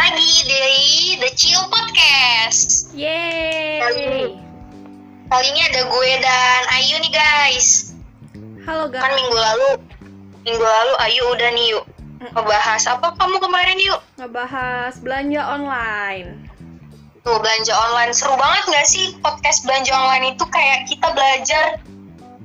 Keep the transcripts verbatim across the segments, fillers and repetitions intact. lagi dari The Chill Podcast. Yeay. Kali, kali ini ada gue dan Ayu nih guys. Halo guys. Kan minggu lalu, minggu lalu Ayu udah nih yuk ngebahas apa kamu kemarin yuk? Ngebahas belanja online. Tuh belanja online seru banget nggak sih podcast belanja online itu kayak kita belajar.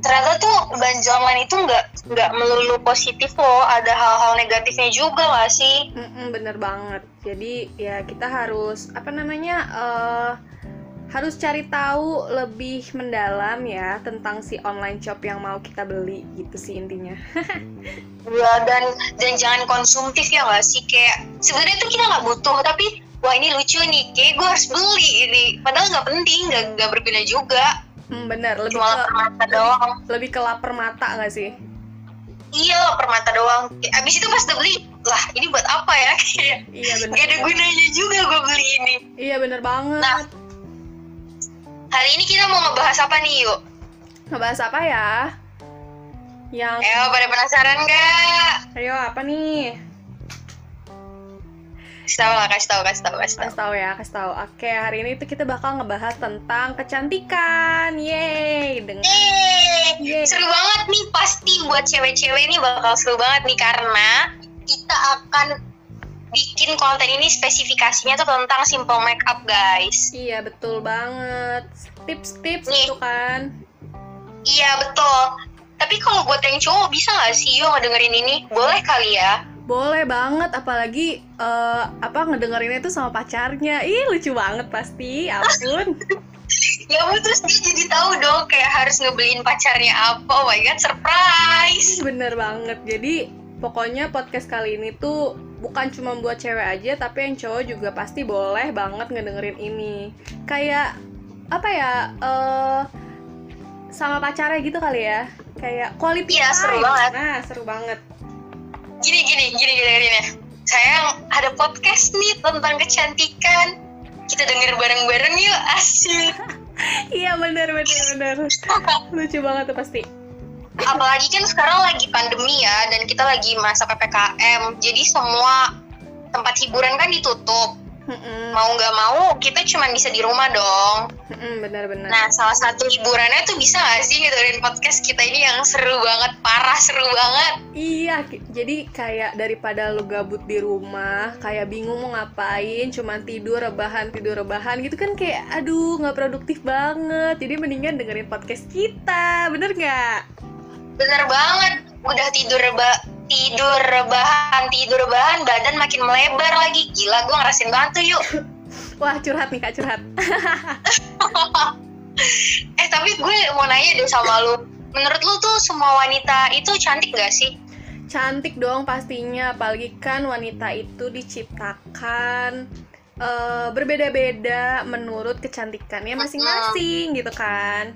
Ternyata tuh belanja online itu nggak nggak melulu positif loh, ada hal-hal negatifnya juga nggak sih? Mm-mm, bener banget. Jadi ya kita harus apa namanya uh, harus cari tahu lebih mendalam ya tentang si online shop yang mau kita beli gitu sih intinya. Ya dan dan jangan konsumtif ya nggak sih, kayak sebenarnya tuh kita nggak butuh tapi wah ini lucu nih, kayak gue harus beli ini. Padahal nggak penting, nggak nggak berguna juga. Hmm, bener, lebih cuma ke lapar mata doang. Lebih ke lapar mata gak sih? Iya, lapar mata doang. Abis itu pas udah beli, lah ini buat apa ya? Iya, bener. Gak ada gunanya juga gue beli ini. Iya bener banget. Nah, hari ini kita mau ngebahas apa nih yuk? Ngebahas apa ya? Yang... Ayo, pada penasaran gak? Ayo, apa nih? Kasih tau lah, kasih tau, kasih tau, kasih tau. Kasih tau ya, kasih tau. Oke, hari ini tuh kita bakal ngebahas tentang kecantikan. Yeay, dengan... Yeay, seru banget nih, pasti buat cewek-cewek ini bakal seru banget nih. Karena kita akan bikin konten ini spesifikasinya tuh tentang simple makeup guys. Iya, betul banget. Tips-tips gitu kan. Iya, betul. Tapi kalau buat yang cowok, bisa gak sih yo ngedengerin ini? Boleh kali ya? Boleh banget, apalagi uh, apa ngedengerinnya itu sama pacarnya. Ih, lucu banget pasti, ampun. Ya ampun, terus dia jadi tahu dong kayak harus ngebeliin pacarnya apa. Oh my god, surprise. Bener banget, jadi pokoknya podcast kali ini tuh bukan cuma buat cewek aja, tapi yang cowok juga pasti boleh banget ngedengerin ini. Kayak, apa ya, uh, sama pacarnya gitu kali ya. Kayak quality time. Iya, seru banget. Nah, seru banget. Gini, gini, gini, gini, gini. Sayang, ada podcast nih tentang kecantikan. Kita denger bareng-bareng yuk, asik. Iya, benar, benar, benar. Lucu banget tuh pasti. Apalagi kan sekarang lagi pandemi ya, dan kita lagi masa P P K M. Jadi semua tempat hiburan kan ditutup. Mm-mm. Mau gak mau, kita cuma bisa di rumah dong. Mm-mm, benar, benar. Nah, salah satu hiburannya tuh bisa gak sih dengerin podcast kita ini yang seru banget, parah seru banget. Iya, jadi kayak daripada lu gabut di rumah, kayak bingung mau ngapain, cuman tidur rebahan, tidur rebahan gitu kan kayak aduh gak produktif banget. Jadi mendingan dengerin podcast kita, bener gak? Bener banget, udah tidur reba, tidur rebahan, tidur rebahan, badan makin melebar lagi. Gila, gue ngerasin banget tuh yuk. Wah, curhat nih kak, curhat. Eh tapi gue mau nanya deh sama lu. Menurut lu tuh semua wanita itu cantik gak sih? Cantik dong pastinya, apalagi kan wanita itu diciptakan uh, berbeda-beda menurut kecantikannya masing-masing. Mm-hmm. Gitu kan.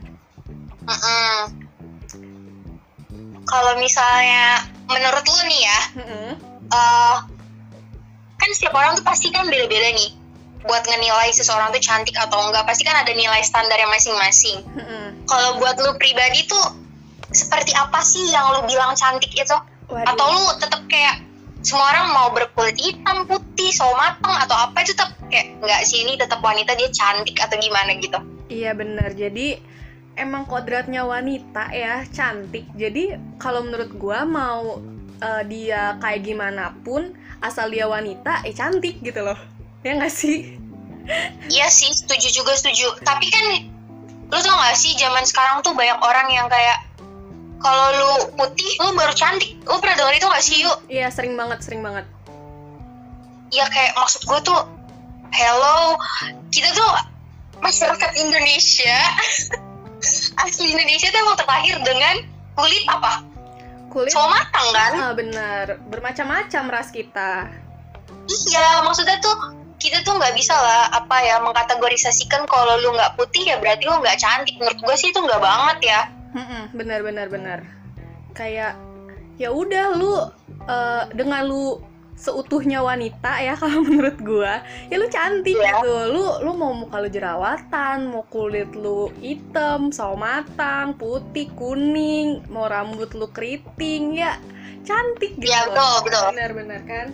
Mm-hmm. Kalau misalnya menurut lu nih ya, mm-hmm. uh, kan setiap orang tuh pasti kan beda-beda nih buat ngenilai seseorang tuh cantik atau enggak, pasti kan ada nilai standarnya masing-masing. Mm-hmm. Kalau buat lu pribadi tuh seperti apa sih yang lu bilang cantik itu? Waduh. Atau lu tetap kayak semua orang mau berkulit hitam, putih, sawo mateng atau apa itu tetap kayak enggak sih ini tetap wanita dia cantik atau gimana gitu? Iya benar, jadi emang kodratnya wanita ya cantik. Jadi kalau menurut gua mau uh, dia kayak gimana pun asal dia wanita eh cantik gitu loh. Ya enggak sih? Iya sih, setuju juga setuju. Tapi kan lu tau enggak sih zaman sekarang tuh banyak orang yang kayak kalau lu putih, lu baru cantik. Lu pernah denger itu gak sih, yuk? Iya, sering banget, sering banget. Iya, kayak maksud gue tuh, hello, kita tuh masyarakat Indonesia, asli Indonesia tuh emang terlahir dengan kulit apa? Kulit? Sawo matang kan? Ah, bener, bermacam-macam ras kita. Iya, maksudnya tuh, kita tuh nggak bisa lah apa ya mengkategorisasikan kalau lu nggak putih ya berarti lu nggak cantik. Menurut gue sih itu nggak banget ya. Benar-benar-benar. Kayak ya udah lu uh, dengan lu seutuhnya wanita ya kalau menurut gue ya lu cantik ya. Gitu. Lu lu mau muka lu jerawatan, mau kulit lu hitam, sawo matang, putih, kuning, mau rambut lu keriting ya cantik gitu. Iya betul betul. Benar-benar kan.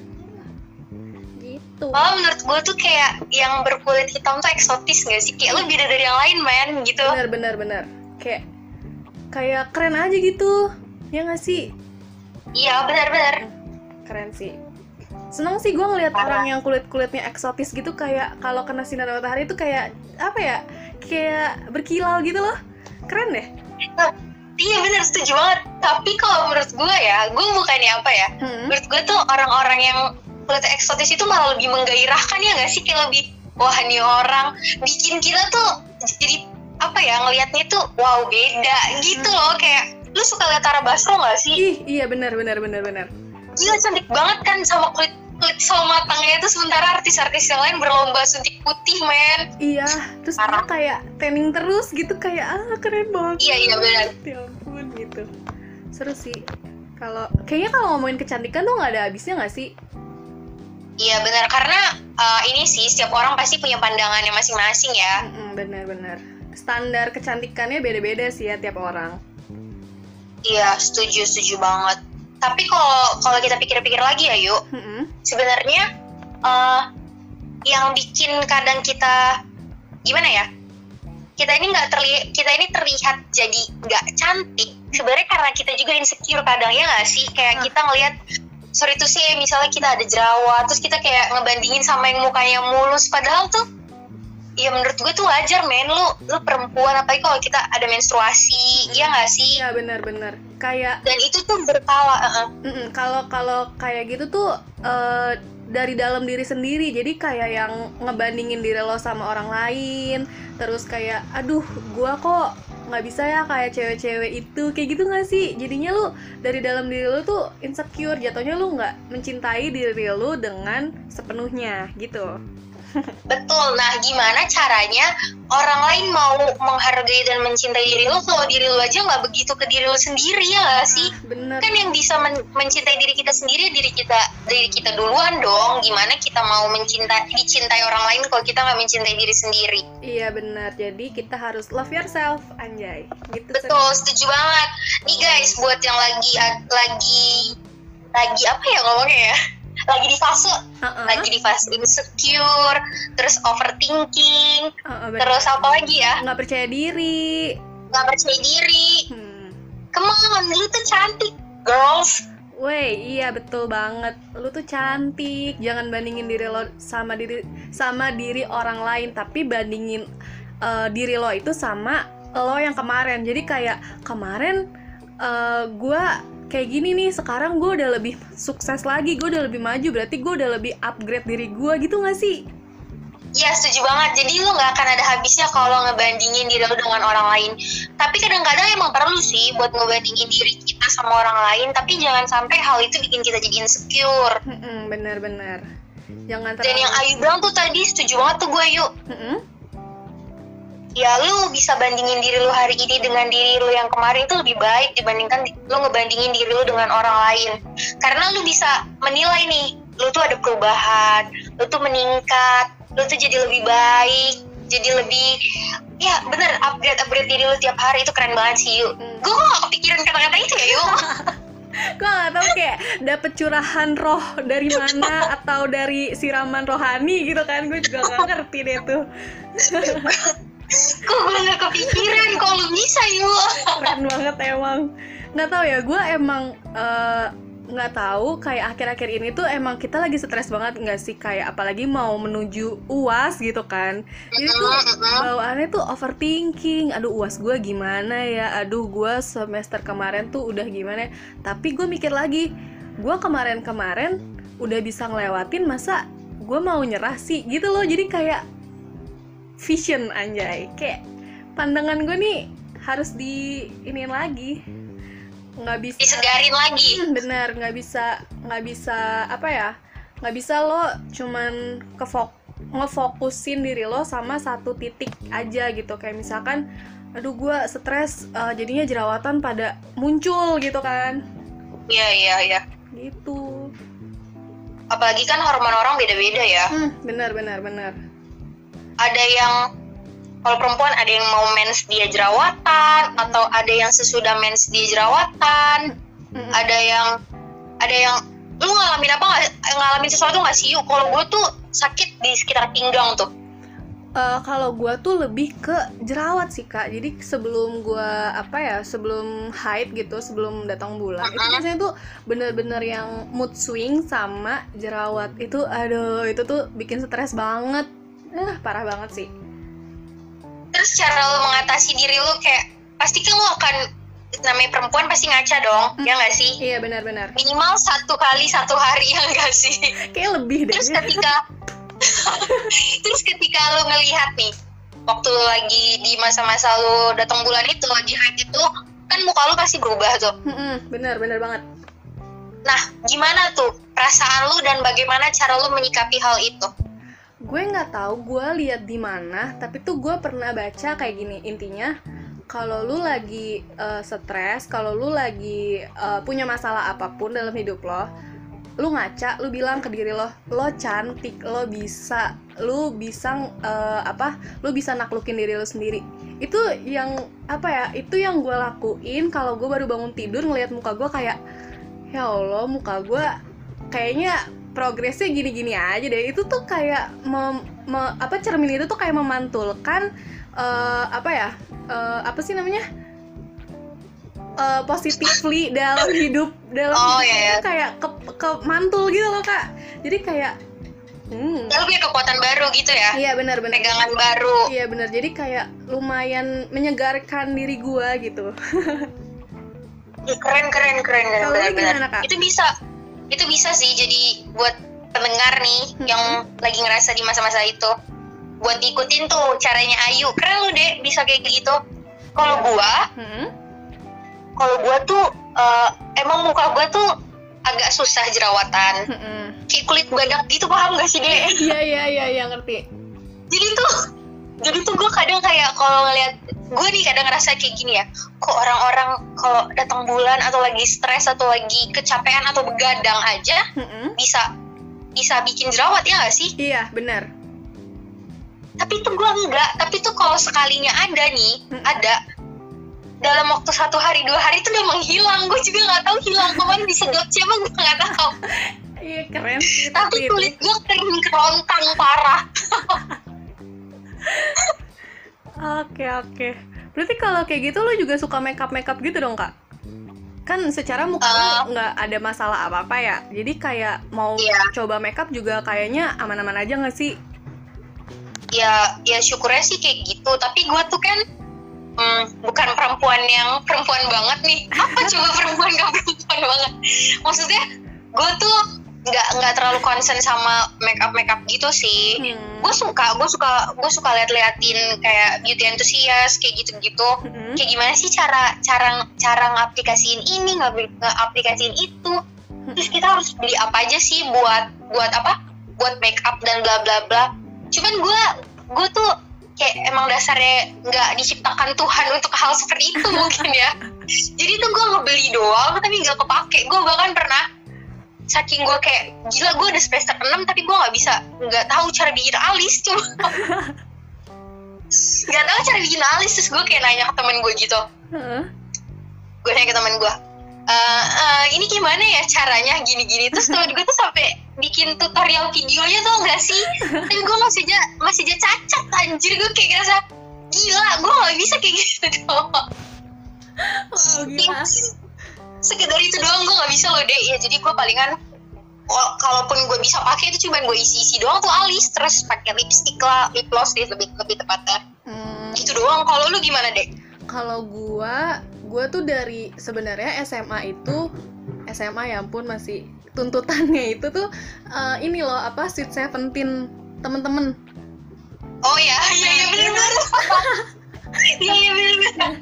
Gitu. gitu. Malah menurut gue tuh kayak yang berkulit hitam tuh eksotis gak sih? Kayak lu beda dari yang lain, man, gitu. Bener, bener, bener. Kayak kayak keren aja gitu, ya gak sih? Iya, bener-bener. Keren sih. Seneng sih gue ngeliat Parah. Orang yang kulit-kulitnya eksotis gitu. Kayak kalau kena sinar matahari tuh kayak, apa ya, kayak berkilau gitu loh. Keren deh. Iya benar, setuju banget. Tapi kalau menurut gue ya, gue bukannya apa ya, hmm. menurut gue tuh orang-orang yang kulitnya eksotis itu malah lebih menggairahkan, ya nggak sih? Kayak lebih, wah nih orang bikin kita tuh jadi apa ya, ngelihatnya tuh wow beda gitu loh. Kayak lu suka lihat Tara Basro nggak sih? Ih, iya benar benar benar benar. Gila cantik banget kan, sama kulit kulit sama matangnya tuh. Sementara artis-artis yang lain berlomba suntik putih, men. Iya, terus Parah. Dia kayak tanning terus gitu, kayak ah keren banget. Iya iya benar. Ya ampun gitu. Seru sih. Kalau kayaknya kalau ngomongin kecantikan tuh nggak ada habisnya nggak sih? Iya benar, karena uh, ini sih setiap orang pasti punya pandangannya masing-masing ya. Benar-benar. Standar kecantikannya beda-beda sih ya tiap orang. Iya setuju setuju banget. Tapi kalau kalau kita pikir-pikir lagi ya yuk, mm-hmm. sebenarnya uh, yang bikin kadang kita gimana ya, kita ini nggak terli kita ini terlihat jadi nggak cantik sebenarnya karena kita juga insecure kadangnya nggak sih? Kayak hmm. kita ngelihat, sorry tuh sih misalnya kita ada jerawat terus kita kayak ngebandingin sama yang mukanya mulus, padahal tuh ya menurut gue tuh wajar, men. Lu lu perempuan, apalagi kalau kita ada menstruasi, iya nggak sih? Iya benar-benar. Kayak dan itu tuh berkala. Kalau kalau kayak gitu tuh uh, dari dalam diri sendiri, jadi kayak yang ngebandingin diri lo sama orang lain, terus kayak aduh gue kok nggak bisa ya kayak cewek-cewek itu, kayak gitu nggak sih? Jadinya lu dari dalam diri lu tuh insecure, jatuhnya lu nggak mencintai diri lu dengan sepenuhnya gitu. Betul, nah gimana caranya orang lain mau menghargai dan mencintai diri lo kalau diri lo aja gak begitu ke diri lo sendiri, ya gak sih? Bener. Kan yang bisa men- mencintai diri kita sendiri, diri kita diri kita duluan dong. Gimana kita mau mencintai dicintai orang lain kalau kita gak mencintai diri sendiri? Iya benar, jadi kita harus love yourself, anjay gitu. Betul, sendiri. Setuju banget. Nih guys, buat yang lagi lagi lagi apa ya ngomongnya ya? Lagi di fase, uh-uh. lagi di fase insecure, terus overthinking, uh-uh, terus apa lagi ya? Nggak percaya diri. Nggak percaya diri. Hmm. Come on, lu tuh cantik, girls. Weh, iya betul banget. Lu tuh cantik. Jangan bandingin diri lo sama diri sama diri orang lain, tapi bandingin uh, diri lo itu sama lo yang kemarin. Jadi kayak kemarin uh, gue kayak gini nih, sekarang gue udah lebih sukses lagi, gue udah lebih maju, berarti gue udah lebih upgrade diri gue gitu gak sih? Ya setuju banget, jadi lo gak akan ada habisnya kalau ngebandingin diri lo dengan orang lain. Tapi kadang-kadang emang perlu sih buat ngebandingin diri kita sama orang lain, tapi jangan sampai hal itu bikin kita jadi insecure. Mm-mm, bener-bener. Jangan terlalu... Dan yang Ayu bilang tuh tadi setuju banget tuh gue, yuk. Mm-mm. Ya lu bisa bandingin diri lu hari ini dengan diri lu yang kemarin, itu lebih baik dibandingkan lu ngebandingin diri lu dengan orang lain. Karena lu bisa menilai nih, lu tuh ada perubahan, lu tuh meningkat, lu tuh jadi lebih baik, jadi lebih, ya bener, upgrade-upgrade diri lu tiap hari. Itu keren banget sih, yuk. Hmm. Gue kok gak kepikiran kata-kata itu ya, yuk? Gue gak tau kayak dapet curahan roh dari mana atau dari siraman rohani gitu kan, gue juga gak ngerti deh tuh. Kok gue gak kepikiran, kok lu bisa yuk? Keren banget emang. Gak tau ya, gue emang uh, gak tahu kayak akhir-akhir ini tuh emang kita lagi stres banget gak sih? Kayak apalagi mau menuju U A S gitu kan. Jadi tuh bawaannya tuh overthinking. Aduh U A S gue gimana ya, aduh gue semester kemarin tuh udah gimana. Tapi gue mikir lagi, gue kemarin-kemarin udah bisa ngelewatin, masa gue mau nyerah sih gitu loh. Jadi kayak vision anjay, kayak pandangan gue nih harus di iniin lagi, nggak bisa disegarin lagi. Bener, nggak bisa nggak bisa apa ya, nggak bisa lo cuman kefok ngefokusin diri lo sama satu titik aja gitu. Kayak misalkan aduh gue stres uh, jadinya jerawatan pada muncul gitu kan. Iya iya iya gitu. Apalagi kan hormon orang beda-beda ya. hmm, bener bener bener. Ada yang, kalau perempuan ada yang mau mens dia jerawatan, atau ada yang sesudah mens dia jerawatan, mm-hmm. ada yang, ada yang, lu ngalamin apa, gak, ngalamin sesuatu gak sih yuk? Kalau gue tuh sakit di sekitar pinggang tuh? Uh, kalau gue tuh lebih ke jerawat sih kak. Jadi sebelum gue apa ya, sebelum haid gitu, sebelum datang bulan, uh-huh. itu biasanya tuh bener-bener yang mood swing sama jerawat. Itu aduh, itu tuh bikin stres banget, uh, parah banget sih. Terus cara lo mengatasi diri lo kayak, pasti kan lo akan, namanya perempuan pasti ngaca dong, hmm. ya nggak sih? Iya benar-benar. Minimal satu kali satu hari ya nggak sih? Kayak lebih deh. Terus ketika terus ketika lu ngelihat nih waktu lu lagi di masa-masa lu datang bulan itu, lagi haid itu kan muka lu pasti berubah tuh. Mm-mm, bener, bener banget. Nah gimana tuh perasaan lu dan bagaimana cara lu menyikapi hal itu? Gue nggak tahu gue lihat di mana, tapi tuh gue pernah baca kayak gini intinya. Kalau lu lagi uh, stres, kalau lu lagi uh, punya masalah apapun dalam hidup lo, lu ngaca, lu bilang ke diri lo, lo cantik, lo bisa, lu bisa uh, apa, lu bisa naklukin diri lo sendiri. Itu yang apa ya, itu yang gue lakuin kalau gue baru bangun tidur ngelihat muka gue kayak, ya Allah muka gue kayaknya progresnya gini-gini aja deh. Itu tuh kayak mem, me, apa cermin itu tuh kayak memantulkan uh, apa ya, uh, apa sih namanya? Uh, positively dalam hidup dalam oh, hidup yeah. itu kayak ke, ke mantul gitu loh kak. Jadi kayak hmm. ya lu punya kekuatan baru gitu ya. Iya benar-benar. Pegangan baru. Iya benar. Jadi kayak lumayan menyegarkan diri gua gitu. keren keren keren keren. Benar-benar. Itu bisa itu bisa sih jadi buat pendengar nih hmm. yang lagi ngerasa di masa-masa itu buat diikutin tuh caranya Ayu. Keren lu deh bisa kayak gitu. Kalau ya. gua. Hmm. Kalau gue tuh, uh, emang muka gue tuh agak susah jerawatan. Mm-hmm. Kayak kulit badak gitu, paham gak sih, Dek? Iya, iya, iya, ya, ngerti. Jadi tuh, jadi tuh gue kadang kayak kalau ngeliat, gue nih kadang ngerasa kayak gini ya, kok orang-orang kalau datang bulan atau lagi stres atau lagi kecapean atau begadang aja, mm-hmm. bisa bisa bikin jerawat, ya gak sih? Iya, benar. Tapi tuh gue enggak, tapi tuh kalau sekalinya ada nih, mm-hmm. ada, dalam waktu satu hari dua hari itu udah menghilang. Gue juga nggak tahu hilang kemana, disedot siapa gue nggak tahu. Iya keren. Tapi kulit gue kering kerontang parah. Oke oke. Berarti kalau kayak gitu lo juga suka makeup makeup gitu dong kak? Kan secara muka uh, lo nggak ada masalah apa apa ya. Jadi kayak mau iya. coba makeup juga kayaknya aman-aman aja nggak sih? Ya ya syukurnya sih kayak gitu. Tapi gue tuh kan Hmm, bukan perempuan yang perempuan banget nih. Apa coba perempuan gak perempuan banget? Maksudnya gue tuh nggak nggak terlalu concern sama make up make up gitu sih. Hmm. Gue suka gue suka gue suka liat-liatin kayak beauty enthusiast kayak gitu-gitu. Hmm. Kayak gimana sih cara cara cara ngaplikasiin ini, ngaplikasiin itu. Terus kita harus beli apa aja sih buat buat apa? Buat make up dan bla bla bla. Cuman gue gue tuh kayak emang dasarnya nggak diciptakan Tuhan untuk hal seperti itu mungkin ya. Jadi tuh gue ngebeli doang tapi nggak kepake. Gue bahkan pernah saking gue kayak gila, gue udah semester enam tapi gue nggak bisa, nggak tahu cara bikin alis cuma nggak tahu cara bikin alis. Terus gue kayak nanya ke temen gue gitu, huh? gue nanya ke temen gue, e, uh, ini gimana ya caranya gini-gini. Terus temen gue tuh sampai bikin tutorial videonya tuh nggak sih, tapi gue masih aja masih aja cacat anjir. Gue kayak ngerasa gila, gue nggak bisa kayak gitu doang. Oh, gila. Sekedar itu doang gue nggak bisa loh deh. Ya jadi gue palingan, oh, kalaupun gue bisa pakai itu cuman gue isi-isi doang tuh alis, terus pakai lipstick lah, lip gloss deh lebih lebih tepatnya. Hmm. Itu doang. Kalau lu gimana deh? Kalau gue, gue tuh dari sebenarnya S M A itu S M A ya ampun masih tuntutannya itu tuh uh, ini loh apa Sweet Seventeen temen-temen. Oh ya, iya iya benar. Iya iya benar.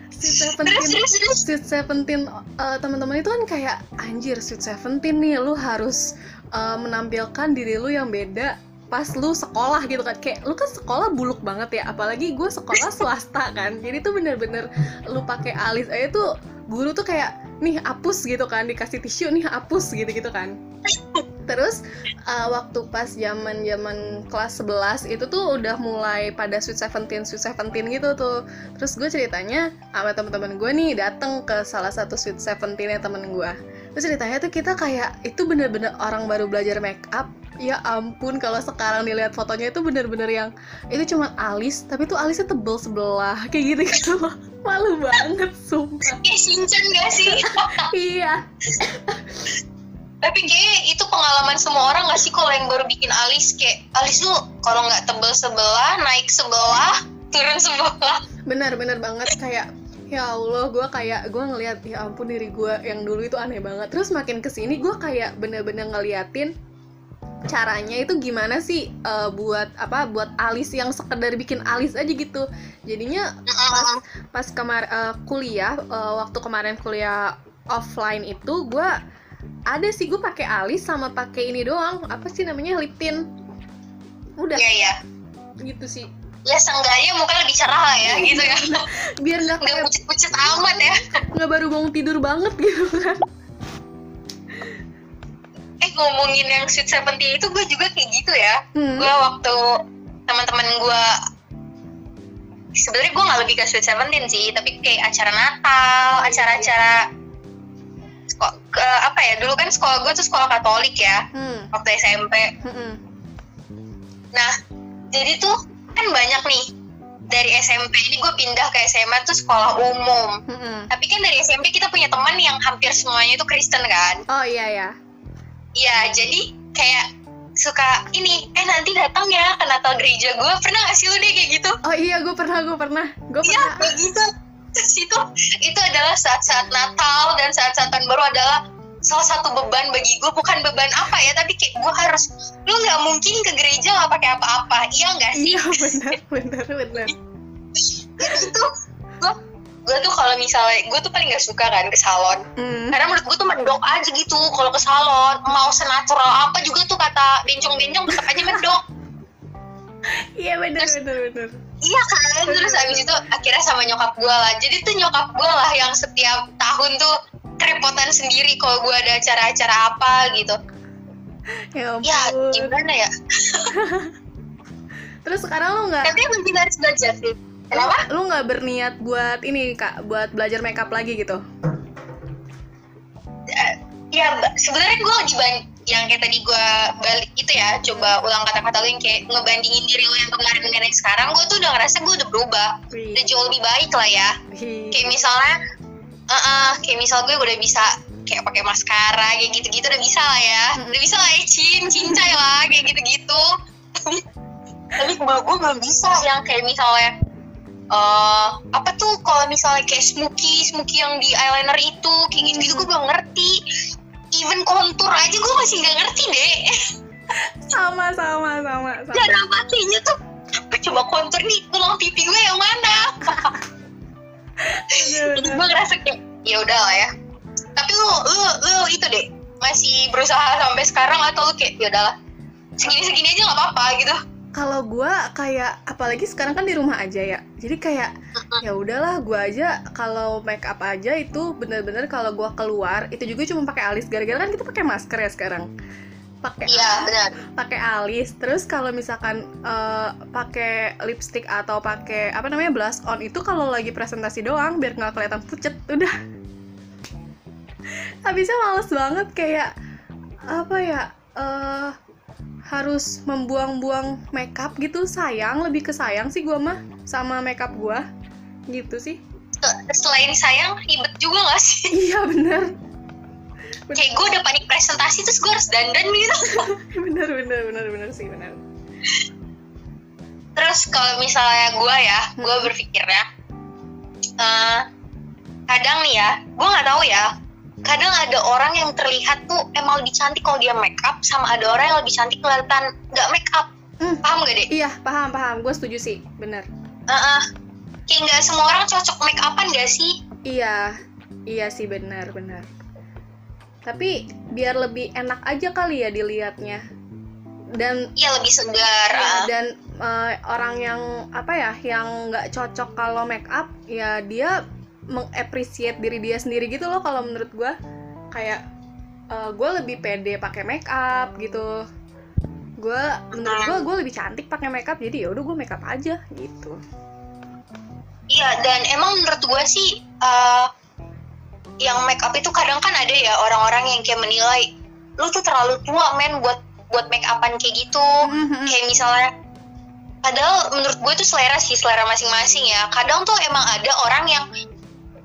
Sweet Seventeen, Sweet Seventeen uh, temen-temen itu kan kayak anjir Sweet Seventeen nih, lu harus uh, menampilkan diri lu yang beda pas lu sekolah gitu kan. Kayak lu kan sekolah buluk banget ya, apalagi gue sekolah swasta kan. Jadi tuh bener-bener lu pakai alis aja tuh guru tuh kayak nih hapus gitu kan, dikasih tisu nih hapus gitu-gitu kan. Terus uh, waktu pas zaman-zaman kelas sebelas itu tuh udah mulai pada Sweet Seventeen Sweet Seventeen gitu tuh. Terus gue ceritanya sama temen-temen gue nih dateng ke salah satu Sweet Seventeen-nya temen gue. Terus ceritanya tuh kita kayak itu bener-bener orang baru belajar make up Ya ampun, kalau sekarang dilihat fotonya itu bener-bener yang itu cuma alis, tapi tuh alisnya tebel sebelah kayak gitu-gitu loh. Malu banget, sumpah. Kayak Shinchan gak sih? Iya. Tapi kayak itu pengalaman semua orang gak sih kalau yang baru bikin alis, kayak alis lu kalau nggak tebel sebelah, naik sebelah, turun sebelah. Bener-bener banget, kayak ya Allah, gue kayak, gue ngeliat, ya ampun diri gue yang dulu itu aneh banget. Terus makin kesini gue kayak bener-bener ngeliatin caranya itu gimana sih uh, buat apa, buat alis yang sekedar bikin alis aja gitu. Jadinya pas pas kemar uh, kuliah, uh, waktu kemarin kuliah offline itu gue ada sih, gue pakai alis sama pakai ini doang, apa sih namanya, lip tint. Udah. Iya iya. Gitu sih. Ya seenggaknya muka lebih cerah lah ya, gitu kan. Biar gak kayak pucet-pucet amat ya. Gak baru bangun tidur banget gitu kan. Eh ngomongin yang Sweet Seventeen itu gue juga kayak gitu ya. Hmm. Gue waktu teman-teman gue, sebenarnya gue gak lebih ke Sweet Seventeen sih, tapi kayak acara Natal, acara-acara sekolah, ke, apa ya, dulu kan sekolah gue tuh sekolah Katolik ya, hmm. waktu S M P. Hmm-hmm. Nah, jadi tuh kan banyak nih, dari S M P ini gue pindah ke S M A tuh sekolah umum. Mm-hmm. Tapi kan dari S M P kita punya teman yang hampir semuanya itu Kristen kan. Oh iya ya. Iya, jadi kayak suka ini, eh nanti datang ya ke Natal gereja gue. Pernah gak sih lu deh kayak gitu? Oh iya, gue pernah, gue pernah. Gue pernah. Iya, kayak gitu. Terus itu, itu adalah saat-saat Natal dan saat-saat tahun baru adalah salah satu beban bagi gue, bukan beban apa ya, tapi kayak gue harus, lu nggak mungkin ke gereja nggak pakai apa-apa, iya nggak sih? Iya benar, benar, benar. Itu gue, gue tuh kalau misalnya, gue tuh paling nggak suka kan ke salon, mm. karena menurut gue tuh mendok aja gitu, kalau ke salon mau senatural apa juga tuh kata bencong-bencong tetap aja mendok. Iya benar, benar, benar. Iya kan, terus abis itu akhirnya sama nyokap gue lah, jadi tuh nyokap gue lah yang setiap tahun tuh kerepotan sendiri kalau gue ada acara-acara apa gitu. Ya ampun. Ya gimana ya. Terus sekarang lo gak, tapi emang kita harus belajar sih. Kenapa? Lo gak berniat buat ini kak, buat belajar makeup lagi gitu? Ya sebenarnya gue diban- yang kayak tadi gue balik itu ya, coba ulang kata-kata lo yang kayak ngebandingin diri lo yang kemarin dengan yang sekarang, gue tuh udah ngerasa gue udah berubah, udah jauh lebih baik lah ya. Kayak misalnya Uh-uh, kayak misal gue udah bisa kayak pakai maskara kayak gitu-gitu udah bisa lah ya, udah bisa lah icin, cincay lah kayak gitu-gitu. Tapi gue belum bisa yang kayak misalnya uh, apa tuh kalau misalnya kayak smoky, smoky yang di eyeliner itu kayak gitu gue belum ngerti. Even kontur aja gue masih nggak ngerti deh. Sama sama sama. sama. Jangan matinya tuh apa coba kontur nih tulang pipi gue yang mana? Jadi gue ngerasa kayak ya udah lah ya. Tapi lu, lu, lu itu deh masih berusaha sampai sekarang atau lu kayak ya udahlah segini-segini aja nggak apa-apa gitu? Kalau gue kayak apalagi sekarang kan di rumah aja ya, jadi kayak ya udahlah gue aja kalau make up aja itu bener-bener kalau gue keluar itu juga cuma pakai alis, gara-gara kan kita pakai masker ya sekarang. Pakai iya, pakai alis. Terus kalau misalkan uh, pakai lipstick atau pakai apa namanya blush on itu kalau lagi presentasi doang biar nggak kelihatan pucet udah. Habisnya males banget kayak apa ya, uh, harus membuang-buang makeup gitu, sayang, lebih ke sayang sih gue mah sama makeup gue gitu sih. Selain sayang ribet juga nggak sih? Iya benar. Bener. Kayak gue udah panik presentasi terus gue harus dandan gitu. bener bener bener bener sih bener. Terus kalau misalnya gue ya, gue berpikirnya uh, kadang nih ya, gue nggak tahu ya. Kadang ada orang yang terlihat tuh emang lebih cantik kalau dia make up, sama ada orang yang lebih cantik kelihatan nggak make up. Hmm. Paham gak deh? Iya paham paham, gue setuju sih, bener. Ah uh-uh. Kayak nggak semua orang cocok make upan gak sih? Iya iya sih bener bener. Tapi biar lebih enak aja kali ya dilihatnya dan iya lebih segar ya, dan uh, orang yang apa ya yang nggak cocok kalau make up ya dia meng-appreciate diri dia sendiri gitu loh. Kalau menurut gue kayak uh, gue lebih pede pakai make up gitu, gue menurut gue gue lebih cantik pakai make up, jadi ya udah gue make up aja gitu. Iya, dan emang menurut gue sih uh... yang make up itu kadang kan ada ya orang-orang yang kayak menilai lu tuh terlalu tua men buat buat make upan kayak gitu. Mm-hmm. Kayak misalnya, padahal menurut gue itu selera sih, selera masing-masing ya. Kadang tuh emang ada orang yang,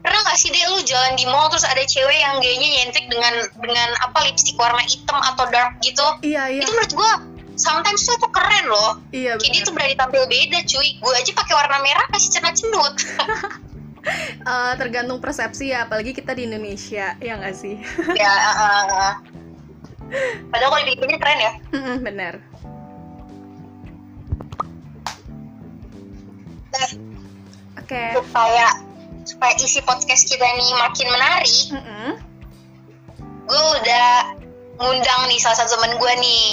pernah nggak sih deh lu jalan di mall terus ada cewek yang gayanya nyentrik dengan dengan apa lipstik warna hitam atau dark gitu? Iya, iya. Itu menurut gue sometimes tuh itu keren loh. Iya. Jadi itu berani tampil beda cuy. Gue aja pakai warna merah masih cenut-cenut. uh, tergantung persepsi ya, apalagi kita di Indonesia ya nggak sih? Ya. Uh, padahal kalau dipikirnya keren ya. Mm-hmm, bener. Nah, oke. Okay. Supaya supaya isi podcast kita nih makin menarik, mm-hmm. gue udah ngundang nih salah satu temen gue nih.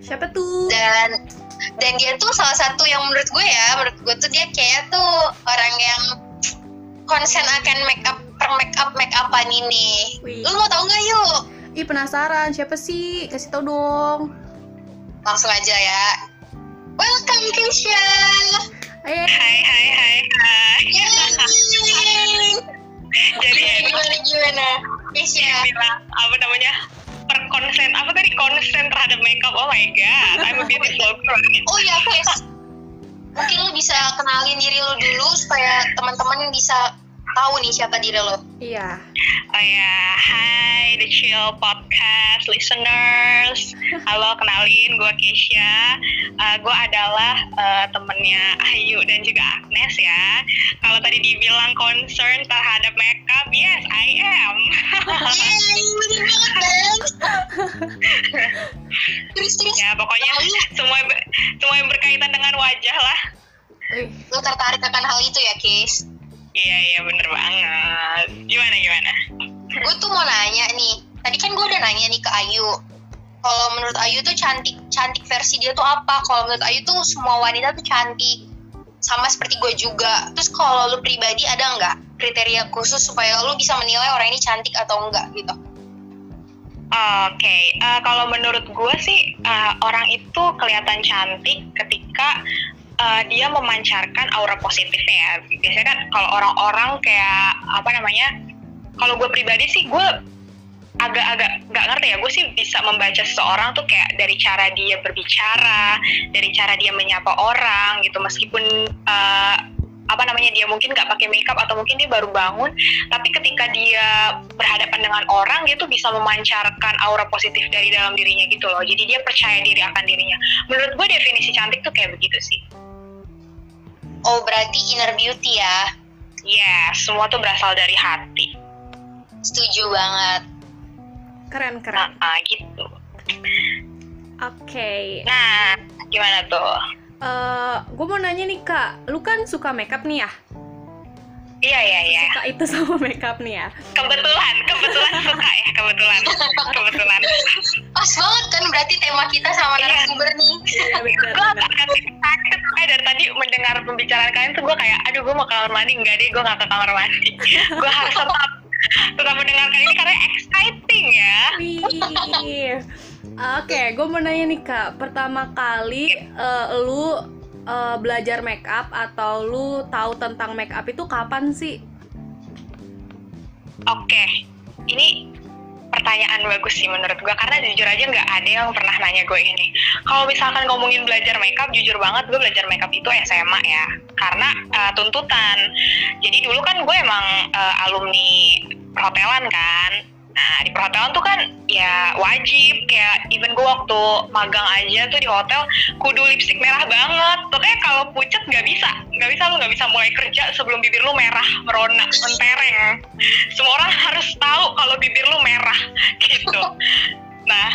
Siapa tuh? Dan dan dia tuh salah satu yang menurut gue ya, menurut gue tuh dia kayak tuh orang yang konsen akan make up per make up make upan ini. Wih. Lu mau tau nggak yuk? Ih penasaran, siapa sih? Kasih tau dong. Langsung aja ya. Welcome Kesya. Hai hai hai hai. Yeay. Jadi gimana gimana? Kesya bilang apa namanya? Perkonsen, apa tadi? Konsen terhadap makeup. Oh my god, I'm a beautiful girl. Oh ya Kes, mungkin lu bisa kenalin diri lu dulu supaya teman-teman bisa tahu nih siapa diri lu. Iya. Oh ya, hi The Chill Podcast listeners. Halo, kenalin gue Kesya. Uh, gue adalah uh, temennya Ayu dan juga Agnes ya. Kalau tadi dibilang concern terhadap makeup, yes I am. Yeay, bener banget. Terus terus. Ya pokoknya semua semua yang berkaitan dengan wajah lah. Lu tertarik akan hal itu ya Kes? Iya iya bener banget. Gimana gimana? Gue tuh mau nanya nih. Tadi kan gue udah nanya nih ke Ayu. Kalau menurut Ayu tuh cantik cantik versi dia tuh apa? Kalau menurut Ayu tuh semua wanita tuh cantik. Sama seperti gue juga. Terus kalau lu pribadi ada nggak kriteria khusus supaya lu bisa menilai orang ini cantik atau enggak gitu? Oke, okay. uh, kalau menurut gue sih uh, orang itu kelihatan cantik ketika Uh, dia memancarkan aura positifnya ya. Biasanya kan kalau orang-orang kayak apa namanya, kalau gue pribadi sih gue agak-agak nggak ngerti ya, gue sih bisa membaca seseorang tuh kayak dari cara dia berbicara, dari cara dia menyapa orang gitu, meskipun uh, apa namanya dia mungkin nggak pakai makeup atau mungkin dia baru bangun, tapi ketika dia berhadapan dengan orang dia tuh bisa memancarkan aura positif dari dalam dirinya gitu loh. Jadi dia percaya diri akan dirinya. Menurut gue definisi cantik tuh kayak begitu sih. Oh, berarti inner beauty ya? Ya, yes, semua tuh berasal dari hati. Setuju banget. Keren-keren. Ah, gitu. Oke. Okay. Nah, gimana tuh? Uh, gue mau nanya nih Kak, lu kan suka makeup nih ya? Iya, iya, iya. Suka itu sama makeup nih ya? Kebetulan, kebetulan suka ya, kebetulan. Kebetulan. Pas banget kan berarti tema kita sama narasumber nih. Iya, benar. Dari tadi mendengar pembicaraan kalian tuh gue kayak, aduh gue mau ke kamar mandi. Enggak deh, gue gak ke kamar mandi. Gue harus tetap, tetap mendengarkan ini karena exciting ya. Wih. Oke, okay, gue mau nanya nih Kak, pertama kali uh, lu uh, belajar make up atau lu tahu tentang make up itu kapan sih? Oke, okay. Ini pertanyaan bagus sih menurut gue, karena jujur aja nggak ada yang pernah nanya gue ini. Kalau misalkan ngomongin belajar makeup, jujur banget gue belajar makeup itu S M A ya, karena uh, tuntutan. Jadi dulu kan gue emang uh, alumni perhotelan kan. Nah di perhotelan tuh kan ya wajib, kayak even gue waktu magang aja tuh di hotel kudu lipstik merah banget. Pokoknya kalau pucet nggak bisa, nggak bisa lu nggak bisa mulai kerja sebelum bibir lu merah merona mentereng. Semua orang harus tahu kalau bibir lu merah gitu. Nah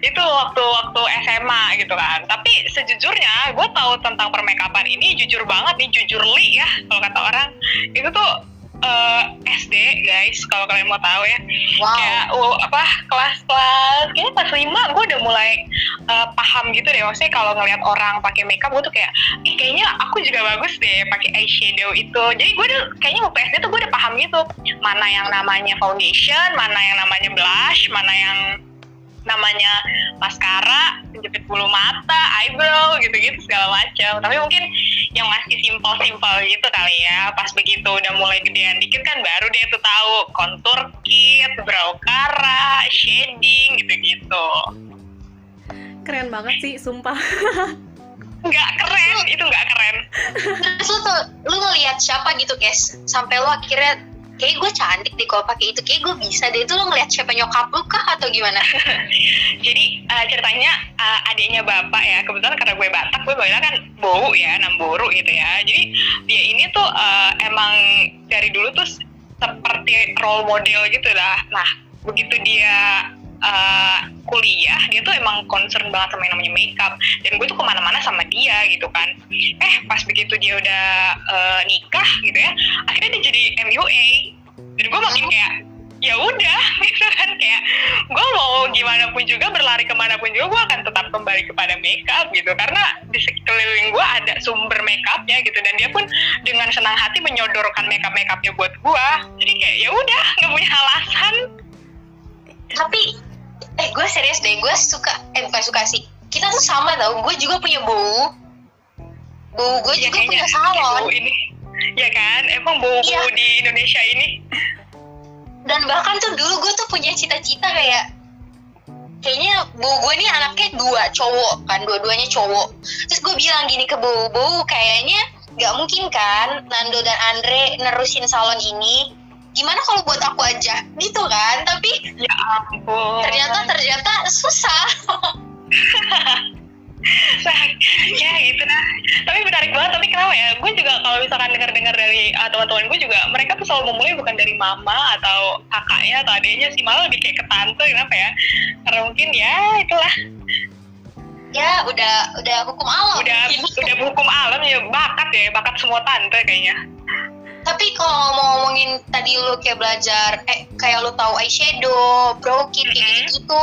itu waktu-waktu S M A gitu kan. Tapi sejujurnya gue tahu tentang permakeupan ini jujur banget nih, jujur li ya kalau kata orang itu tuh. Uh, S D guys, kalau kalian mau tahu ya. Wow. Kayak uh, apa kelas-kelas kayaknya pas lima gue udah mulai uh, paham gitu deh. Maksudnya kalau ngelihat orang pakai makeup gue tuh kayak, eh kayaknya aku juga bagus deh pakai eyeshadow itu. Jadi gue udah kayaknya waktu S D tuh gue udah paham gitu, mana yang namanya foundation, mana yang namanya blush, mana yang namanya maskara, penjepit bulu mata, eyebrow, gitu-gitu segala macam. Tapi mungkin yang masih simpel-simpel gitu kali ya. Pas begitu udah mulai gedean dikit kan baru dia tuh tahu contour kit, brow kara, shading, gitu-gitu. keren banget sih, sumpah. Nggak keren, itu nggak keren. Terus lu tuh, lu ngelihat siapa gitu, Kes? Sampai lu akhirnya, kayak gue cantik deh kalau pakai itu, kayak gue bisa deh. Itu lu ngelihat siapa, nyokap lu kah atau gimana? Jadi uh, ceritanya uh, adiknya bapak ya, kebetulan karena gue Batak, gue bilang kan bau ya, namboru gitu ya. Jadi dia ini tuh uh, emang dari dulu tuh seperti role model gitu lah. Nah, begitu dia Uh, kuliah, dia tuh emang concern banget sama yang namanya makeup, dan gue tuh kemana-mana sama dia gitu kan. Eh pas begitu dia udah uh, nikah gitu ya, akhirnya dia jadi M U A, dan gue makin kayak ya udah gitu kan, kayak gue mau gimana pun juga, berlari kemana pun juga, gue akan tetap kembali kepada makeup gitu, karena di sekeliling gue ada sumber makeupnya gitu, dan dia pun dengan senang hati menyodorkan makeup-makeupnya buat gue. Jadi kayak ya udah, nggak punya alasan. Tapi Eh gue serius deh, gue suka, eh bukan suka sih, kita tuh sama tau, gue juga punya bau. Bau gue ya, juga punya salon ini. Ya kan, emang bau-bau ya. Di Indonesia ini. Dan bahkan tuh dulu gue tuh punya cita-cita kayak, kayaknya bau gue nih anaknya dua cowok kan, dua-duanya cowok. Terus gue bilang gini ke bau-bau, kayaknya gak mungkin kan Nando dan Andre nerusin salon ini, gimana kalau buat aku aja gitu kan. Tapi ya ampun, ternyata ternyata susah. Nah, ya gitu lah. Tapi menarik banget. Tapi kenapa ya, gue juga kalau misalkan dengar-dengar dari uh, teman-teman gue juga, mereka tuh selalu memulai bukan dari mama atau kakaknya atau adiknya sih, malah lebih kayak ke tante. Kenapa ya? Karena mungkin ya itulah, ya udah udah hukum alam, udah udah hukum alam ya, bakat ya bakat semua tante kayaknya. Tapi kalau mau ngomongin tadi lu kayak belajar, eh kayak lu tahu eyeshadow, brow kit, mm-hmm. gitu,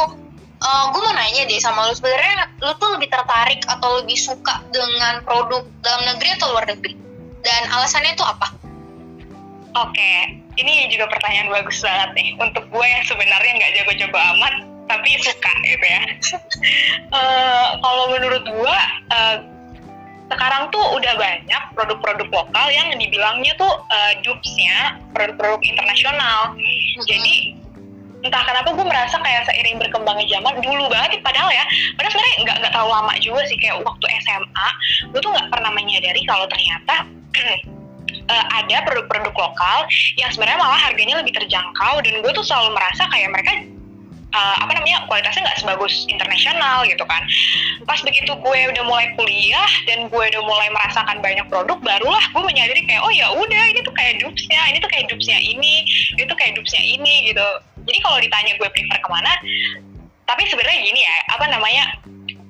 uh, gue mau nanya deh sama lu, sebenarnya lu tuh lebih tertarik atau lebih suka dengan produk dalam negeri atau luar negeri? Dan alasannya tuh apa? Oke, okay. Ini juga pertanyaan bagus banget nih untuk gue yang sebenarnya nggak jago-jago amat, tapi suka gitu ya. uh, kalau menurut gue, uh, sekarang tuh udah banyak produk-produk lokal yang dibilangnya tuh uh, dupes-nya produk-produk internasional. Jadi entah kenapa gue merasa kayak seiring berkembangnya zaman, dulu banget padahal ya, padahal sebenarnya nggak nggak terlalu lama juga sih, kayak waktu S M A gue tuh nggak pernah menyadari kalau ternyata Uh, ada produk-produk lokal yang sebenarnya malah harganya lebih terjangkau, dan gue tuh selalu merasa kayak mereka Uh, apa namanya, kualitasnya nggak sebagus internasional gitu kan. Pas begitu gue udah mulai kuliah dan gue udah mulai merasakan banyak produk, barulah gue menyadari kayak oh ya udah, ini tuh kayak dupesnya, ini tuh kayak dupesnya ini, ini tuh kayak dupesnya ini gitu. Jadi kalau ditanya gue prefer kemana, tapi sebenarnya gini ya, apa namanya,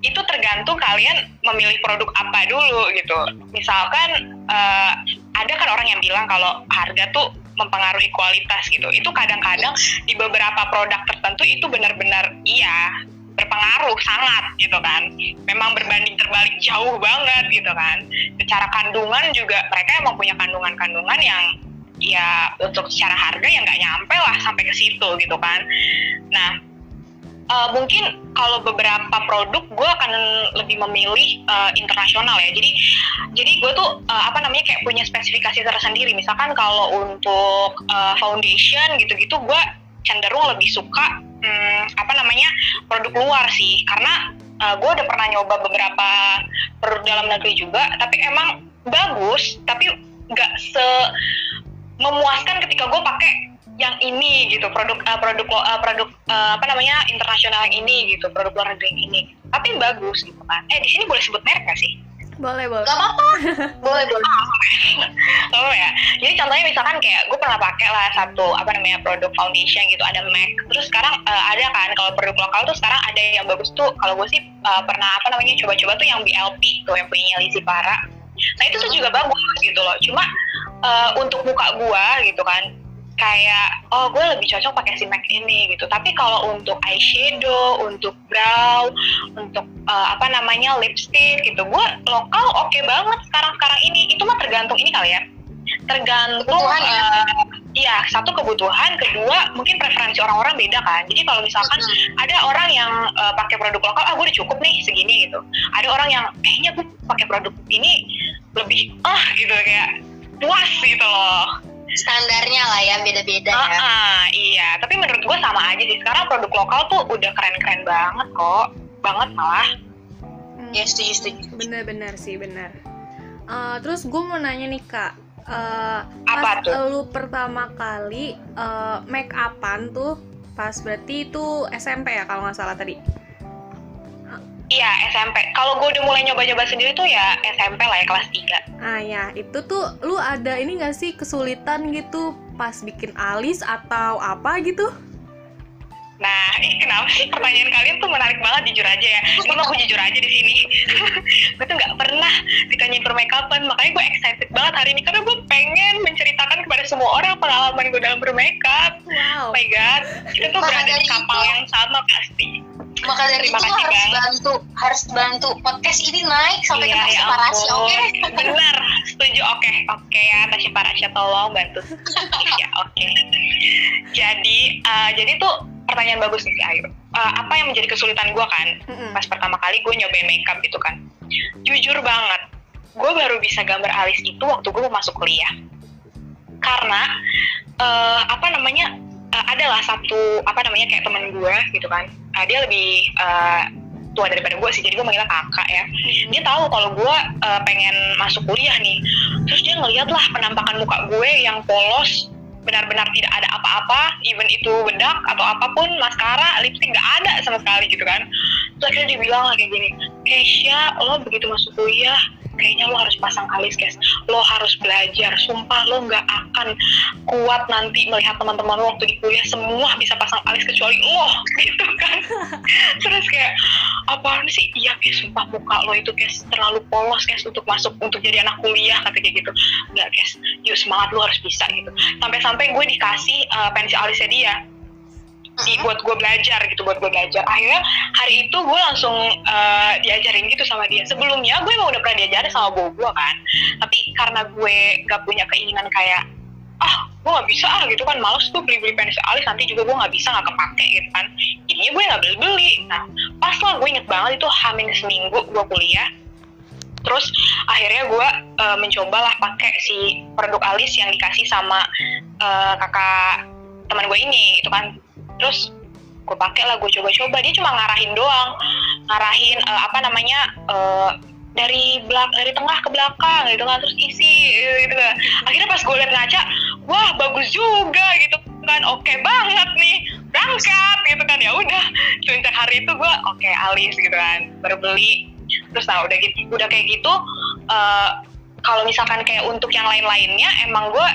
itu tergantung kalian memilih produk apa dulu gitu. Misalkan uh, ada kan orang yang bilang kalau harga tuh mempengaruhi kualitas gitu. Itu kadang-kadang di beberapa produk tertentu itu benar-benar iya berpengaruh sangat gitu kan. Memang berbanding terbalik jauh banget gitu kan. Secara kandungan juga mereka emang punya kandungan-kandungan yang ya untuk secara harga yang nggak nyampe lah sampai ke situ gitu kan. Nah, uh, mungkin kalau beberapa produk gue akan lebih memilih uh, internasional ya. Jadi jadi gue tuh uh, apa namanya kayak punya spesifikasi tersendiri. Misalkan kalau untuk uh, foundation gitu-gitu, gue cenderung lebih suka hmm, apa namanya produk luar sih. Karena uh, gue udah pernah nyoba beberapa produk dalam negeri juga, tapi emang bagus, tapi nggak se memuaskan ketika gue pakai yang ini gitu, produk uh, produk uh, produk uh, apa namanya internasional yang ini gitu, produk luar negeri yang ini, tapi bagus gitu kan. Eh di sini boleh sebut merek nggak sih? Boleh boleh. Gak apa-apa. boleh boleh. Oh ya. Jadi contohnya misalkan kayak gue pernah pakai lah satu apa namanya produk foundation gitu, ada M A C. Terus sekarang uh, ada kan kalau produk lokal tuh sekarang ada yang bagus tuh. Kalau gue sih uh, pernah apa namanya coba-coba tuh yang B L P tuh, yang punya Lizzy Para. Nah itu tuh juga bagus gitu loh. Cuma uh, untuk muka gue gitu kan, kayak oh gue lebih cocok pakai si M A C ini gitu. Tapi kalau untuk eyeshadow, untuk brow, untuk uh, apa namanya lipstick gitu, gue lokal oke okay banget sekarang-sekarang ini. Itu mah tergantung ini kali ya, tergantung uh, ya satu kebutuhan, kedua mungkin preferensi orang-orang beda kan. Jadi kalau misalkan mm-hmm. ada orang yang uh, pakai produk lokal, ah gue udah cukup nih segini gitu. Ada orang yang kayaknya gue pakai produk ini lebih ah gitu, kayak puas gitu loh. Standarnya lah ya, beda-beda uh, ya. Uh, iya, tapi menurut gue sama aja sih. Sekarang produk lokal tuh udah keren-keren banget kok. Banget malah. Ya setuju setuju. Bener-bener sih bener. Uh, terus gue mau nanya nih kak, uh, pas lu pertama kali uh, make upan tuh, pas berarti itu S M P ya kalau nggak salah tadi? Iya S M P. Kalau gue udah mulai nyoba-nyoba sendiri tuh ya S M P lah ya, kelas tiga. Ah ya, itu tuh lu ada ini nggak sih kesulitan gitu pas bikin alis atau apa gitu? Nah, ih kenapa sih pertanyaan kalian tuh menarik banget, jujur aja ya. Ini aku jujur aja di sini. Gue tuh nggak pernah ditanyain permakeupan, makanya gue excited banget hari ini karena gue pengen menceritakan kepada semua orang pengalaman gue dalam bermakeup. Wow. Oh my god, kita tuh berada di kapal itu yang sama pasti. Maka dari Terima itu kasih harus banget. bantu, harus bantu podcast ini naik sampai iya, ke Tasya Parasya, oke? Okay? Benar, setuju, oke, okay. oke okay, ya Tasya Parasya tolong bantu. Ya oke. Okay. Jadi, uh, jadi tuh pertanyaan bagus nih si Ayu. Uh, apa yang menjadi kesulitan gue kan, mm-hmm. pas pertama kali gue nyobain makeup gitu kan, jujur banget, gue baru bisa gambar alis itu waktu gue mau masuk kuliah. Karena uh, apa namanya? Uh, adalah satu apa namanya kayak teman gue gitu kan, uh, dia lebih uh, tua daripada gue sih, jadi gue manggilnya kakak ya. Dia tahu kalau gue uh, pengen masuk kuliah nih, terus dia ngeliat lah penampakan muka gue yang polos, benar-benar tidak ada apa-apa, even itu bedak atau apapun, maskara, lipstik nggak ada sama sekali gitu kan. Terus akhirnya dia bilang lah kayak gini, Kesya, lo begitu masuk kuliah kayaknya lo harus pasang alis, guys. Lo harus belajar. Sumpah lo nggak akan kuat nanti melihat teman-teman lo waktu di kuliah semua bisa pasang alis kecuali lo, gitu kan. Terus kayak apaan sih? Iya, guys. Sumpah muka lo itu, guys, terlalu polos, guys, untuk masuk untuk jadi anak kuliah, kata kayak gitu. Nggak, guys. Yuk semangat, lo harus bisa gitu. Sampai-sampai gue dikasih uh, pensil alisnya dia. Di, buat gue belajar gitu, buat gue belajar. Akhirnya hari itu gue langsung uh, diajarin gitu sama dia. Sebelumnya gue emang udah pernah diajarin sama bau gue kan, tapi karena gue gak punya keinginan kayak ah gue gak bisa ah gitu kan, males tuh beli-beli pensil alis, nanti juga gue gak bisa, gak kepake gitu kan, jadinya gue gak beli-beli. Nah pas lah gue inget banget itu hamin seminggu gue kuliah. Terus akhirnya gue uh, mencobalah pakai si produk alis yang dikasih sama uh, kakak teman gue ini gitu kan. Terus gue pakai lah, gue coba-coba, dia cuma ngarahin doang, ngarahin uh, apa namanya uh, dari belak dari tengah ke belakang gitu kan, terus isi gitu kan. Akhirnya pas gue liat ngaca, wah bagus juga gitu kan, oke okay banget nih, berangkat gitu kan. Ya udah, cuman hari itu gue oke okay, alis gitu kan, baru beli. Terus nah udah gitu, udah kayak gitu. Uh, kalau misalkan kayak untuk yang lain-lainnya, emang gue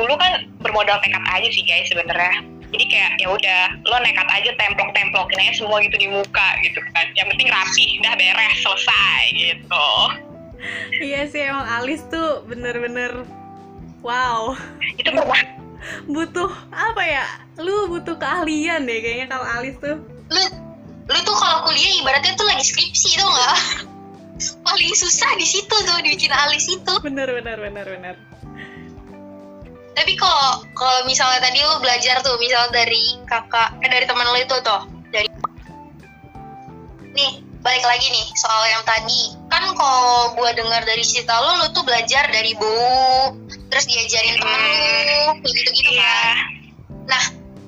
dulu kan bermodal tekad aja sih guys sebenarnya. Jadi kayak ya udah, lo nekat aja templok-templokin aja semua gitu di muka gitu kan. Yang penting rapi, udah beres, selesai gitu. Iya sih, emang alis tuh bener-bener wow. Itu butuh, butuh apa ya? Lu butuh keahlian deh kayaknya kalau alis tuh. Lu lu tuh kalau kuliah ibaratnya tuh lagi skripsi tuh nggak? Paling susah di situ tuh dibikin alis itu. Bener-bener bener-bener. Tapi kalau kalau misalnya tadi lo belajar tuh, misal dari kakak, eh dari teman lo itu tuh, dari nih balik lagi nih soal yang tadi kan, kalau gue dengar dari cerita lo, lo tuh belajar dari bau, terus diajarin temen lo, gitu-gitu yeah. kan. Nah,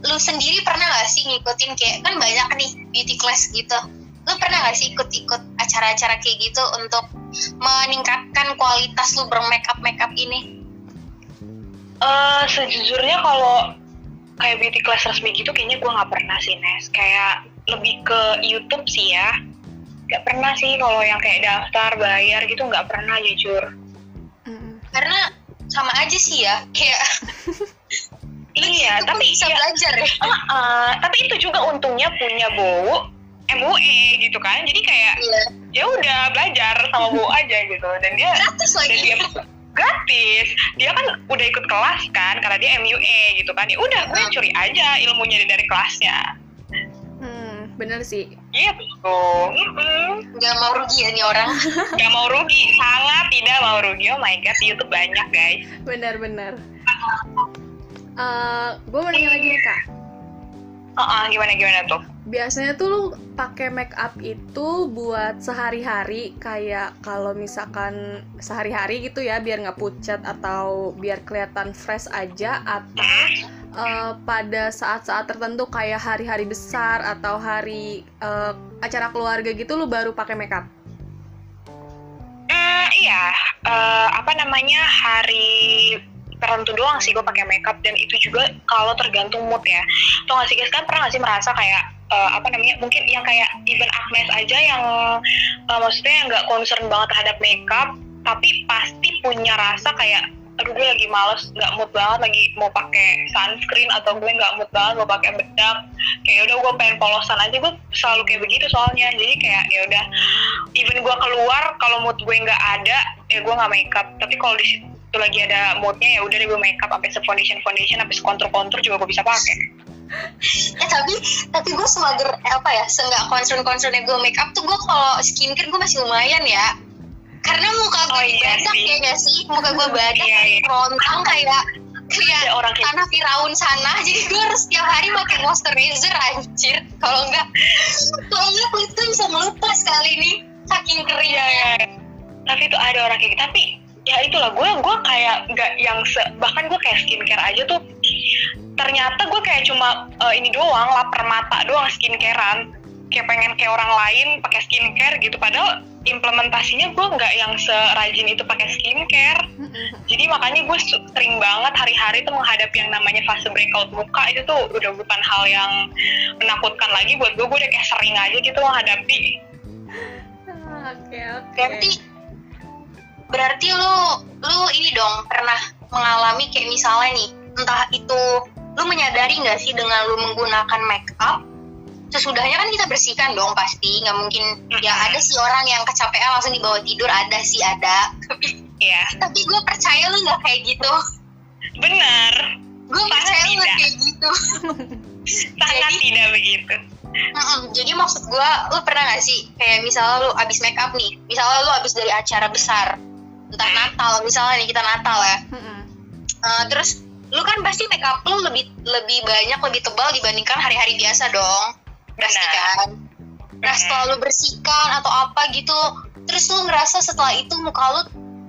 lo sendiri pernah nggak sih ngikutin kayak kan banyak nih beauty class gitu? Lo pernah nggak sih ikut-ikut acara-acara kayak gitu untuk meningkatkan kualitas lo bermakeup makeup ini? Uh, sejujurnya kalau kayak beauty class resmi gitu kayaknya gue gak pernah sih Nes, kayak lebih ke YouTube sih ya. Gak pernah sih kalau yang kayak daftar, bayar gitu gak pernah jujur. Mm-hmm. Karena sama aja sih ya, kayak iya, tapi bisa ya, belajar ya. Uh, uh, tapi itu juga untungnya punya bau M U E gitu kan, jadi kayak yeah. ya udah belajar sama bau aja gitu. Dan dia gratis lagi dia, gratis, dia kan udah ikut kelas kan, karena dia M U A gitu kan. Ya udah, gue curi aja ilmunya dari kelasnya. Hmm, bener sih. Iya tuh. Mm-hmm. Gak mau rugi ya nih orang. Gak mau rugi, sangat tidak mau rugi. Oh my god, YouTube banyak guys. Bener-bener. Uh, gue mau nanya lagi nih kak. Oh, uh-uh, gimana gimana tuh? Biasanya tuh lu pakai make up itu buat sehari-hari, kayak kalau misalkan sehari-hari gitu ya, biar nggak pucat atau biar kelihatan fresh aja, atau uh, pada saat-saat tertentu kayak hari-hari besar atau hari uh, acara keluarga gitu lu baru pakai makeup? Uh, iya, uh, apa namanya hari tertentu doang sih gue pakai makeup, dan itu juga kalau tergantung mood ya. Tuh nggak sih guys, kan pernah nggak sih merasa kayak uh, apa namanya mungkin yang kayak even Agnes aja yang uh, maksudnya yang nggak concern banget terhadap makeup, tapi pasti punya rasa kayak aduh gue lagi males, nggak mood banget lagi mau pakai sunscreen, atau gue nggak mood banget mau pakai bedak, kayak udah gue pengen polosan aja. Gue selalu kayak begitu soalnya, jadi kayak ya udah even gue keluar kalau mood gue nggak ada ya gue nggak makeup, tapi kalau di situ lagi ada moodnya ya udah deh gue makeup sampai se foundation foundation sampai se kontur kontur juga gue bisa pakai. Ya tapi tapi gue selager apa ya, seenggak concern concernnya gue makeup tuh gue kalau skincare gue masih lumayan ya. Karena muka gue oh, iya, badak sih. Ya gak sih? Muka gue badak, iya, iya. Rontang kayak kayak orang tanah Firaun sana. Jadi gue harus tiap hari pakai moisturizer anjir. Kalau enggak, kalau enggak kulit gue bisa melupas kali ini. Saking kering ya, ya. Tapi itu ada orang kayak gitu. Tapi ya itulah gue, gue kayak gak yang se, bahkan gue kayak skincare aja tuh ternyata gue kayak cuma uh, ini doang, lapar mata doang skincarean. Kayak pengen kayak orang lain pakai skincare gitu, padahal implementasinya gue nggak yang serajin itu pakai skincare. Jadi makanya gue sering banget hari-hari tuh menghadapi yang namanya fase breakout muka. Itu tuh udah bukan hal yang menakutkan lagi buat gue. Gue udah kayak sering aja gitu menghadapi. Oke, oke. Berarti berarti lu lu ini dong pernah mengalami kayak misalnya nih, entah itu lu menyadari nggak sih dengan lu menggunakan make up, sesudahnya kan kita bersihkan dong pasti, nggak mungkin ya ada sih orang yang kecapean langsung dibawa tidur, ada sih ada. Iya. Tapi gue percaya lu nggak kayak gitu. Benar. Gue percaya lu nggak kayak gitu. Sangat jadi, tidak begitu. Mm-mm. Jadi maksud gue, lu pernah nggak sih kayak misalnya lu abis make up nih, misalnya lu abis dari acara besar, entah hmm. Natal misalnya nih, kita Natal ya. Hmm. Uh, terus lu kan pasti make up lu lebih lebih banyak, lebih tebal dibandingkan hari-hari biasa dong. Pasti kan. Nah setelah lu bersihkan atau apa gitu, terus lu ngerasa setelah itu muka lu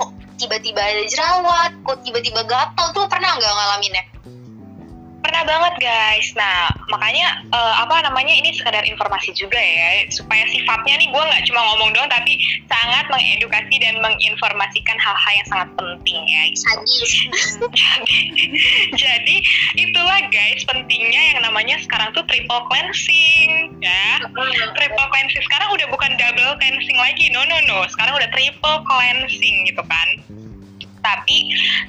kok tiba-tiba ada jerawat, kok tiba-tiba gatal, tuh pernah nggak ngalaminnya? Pernah banget guys. Nah makanya uh, apa namanya ini sekadar informasi juga ya, supaya sifatnya nih gue nggak cuma ngomong doang, tapi sangat mengedukasi dan menginformasikan hal-hal yang sangat penting ya gitu. jadi, jadi itulah guys pentingnya yang namanya sekarang tuh triple cleansing ya. Triple cleansing sekarang udah bukan double cleansing lagi, no no no, sekarang udah triple cleansing gitu kan. Tapi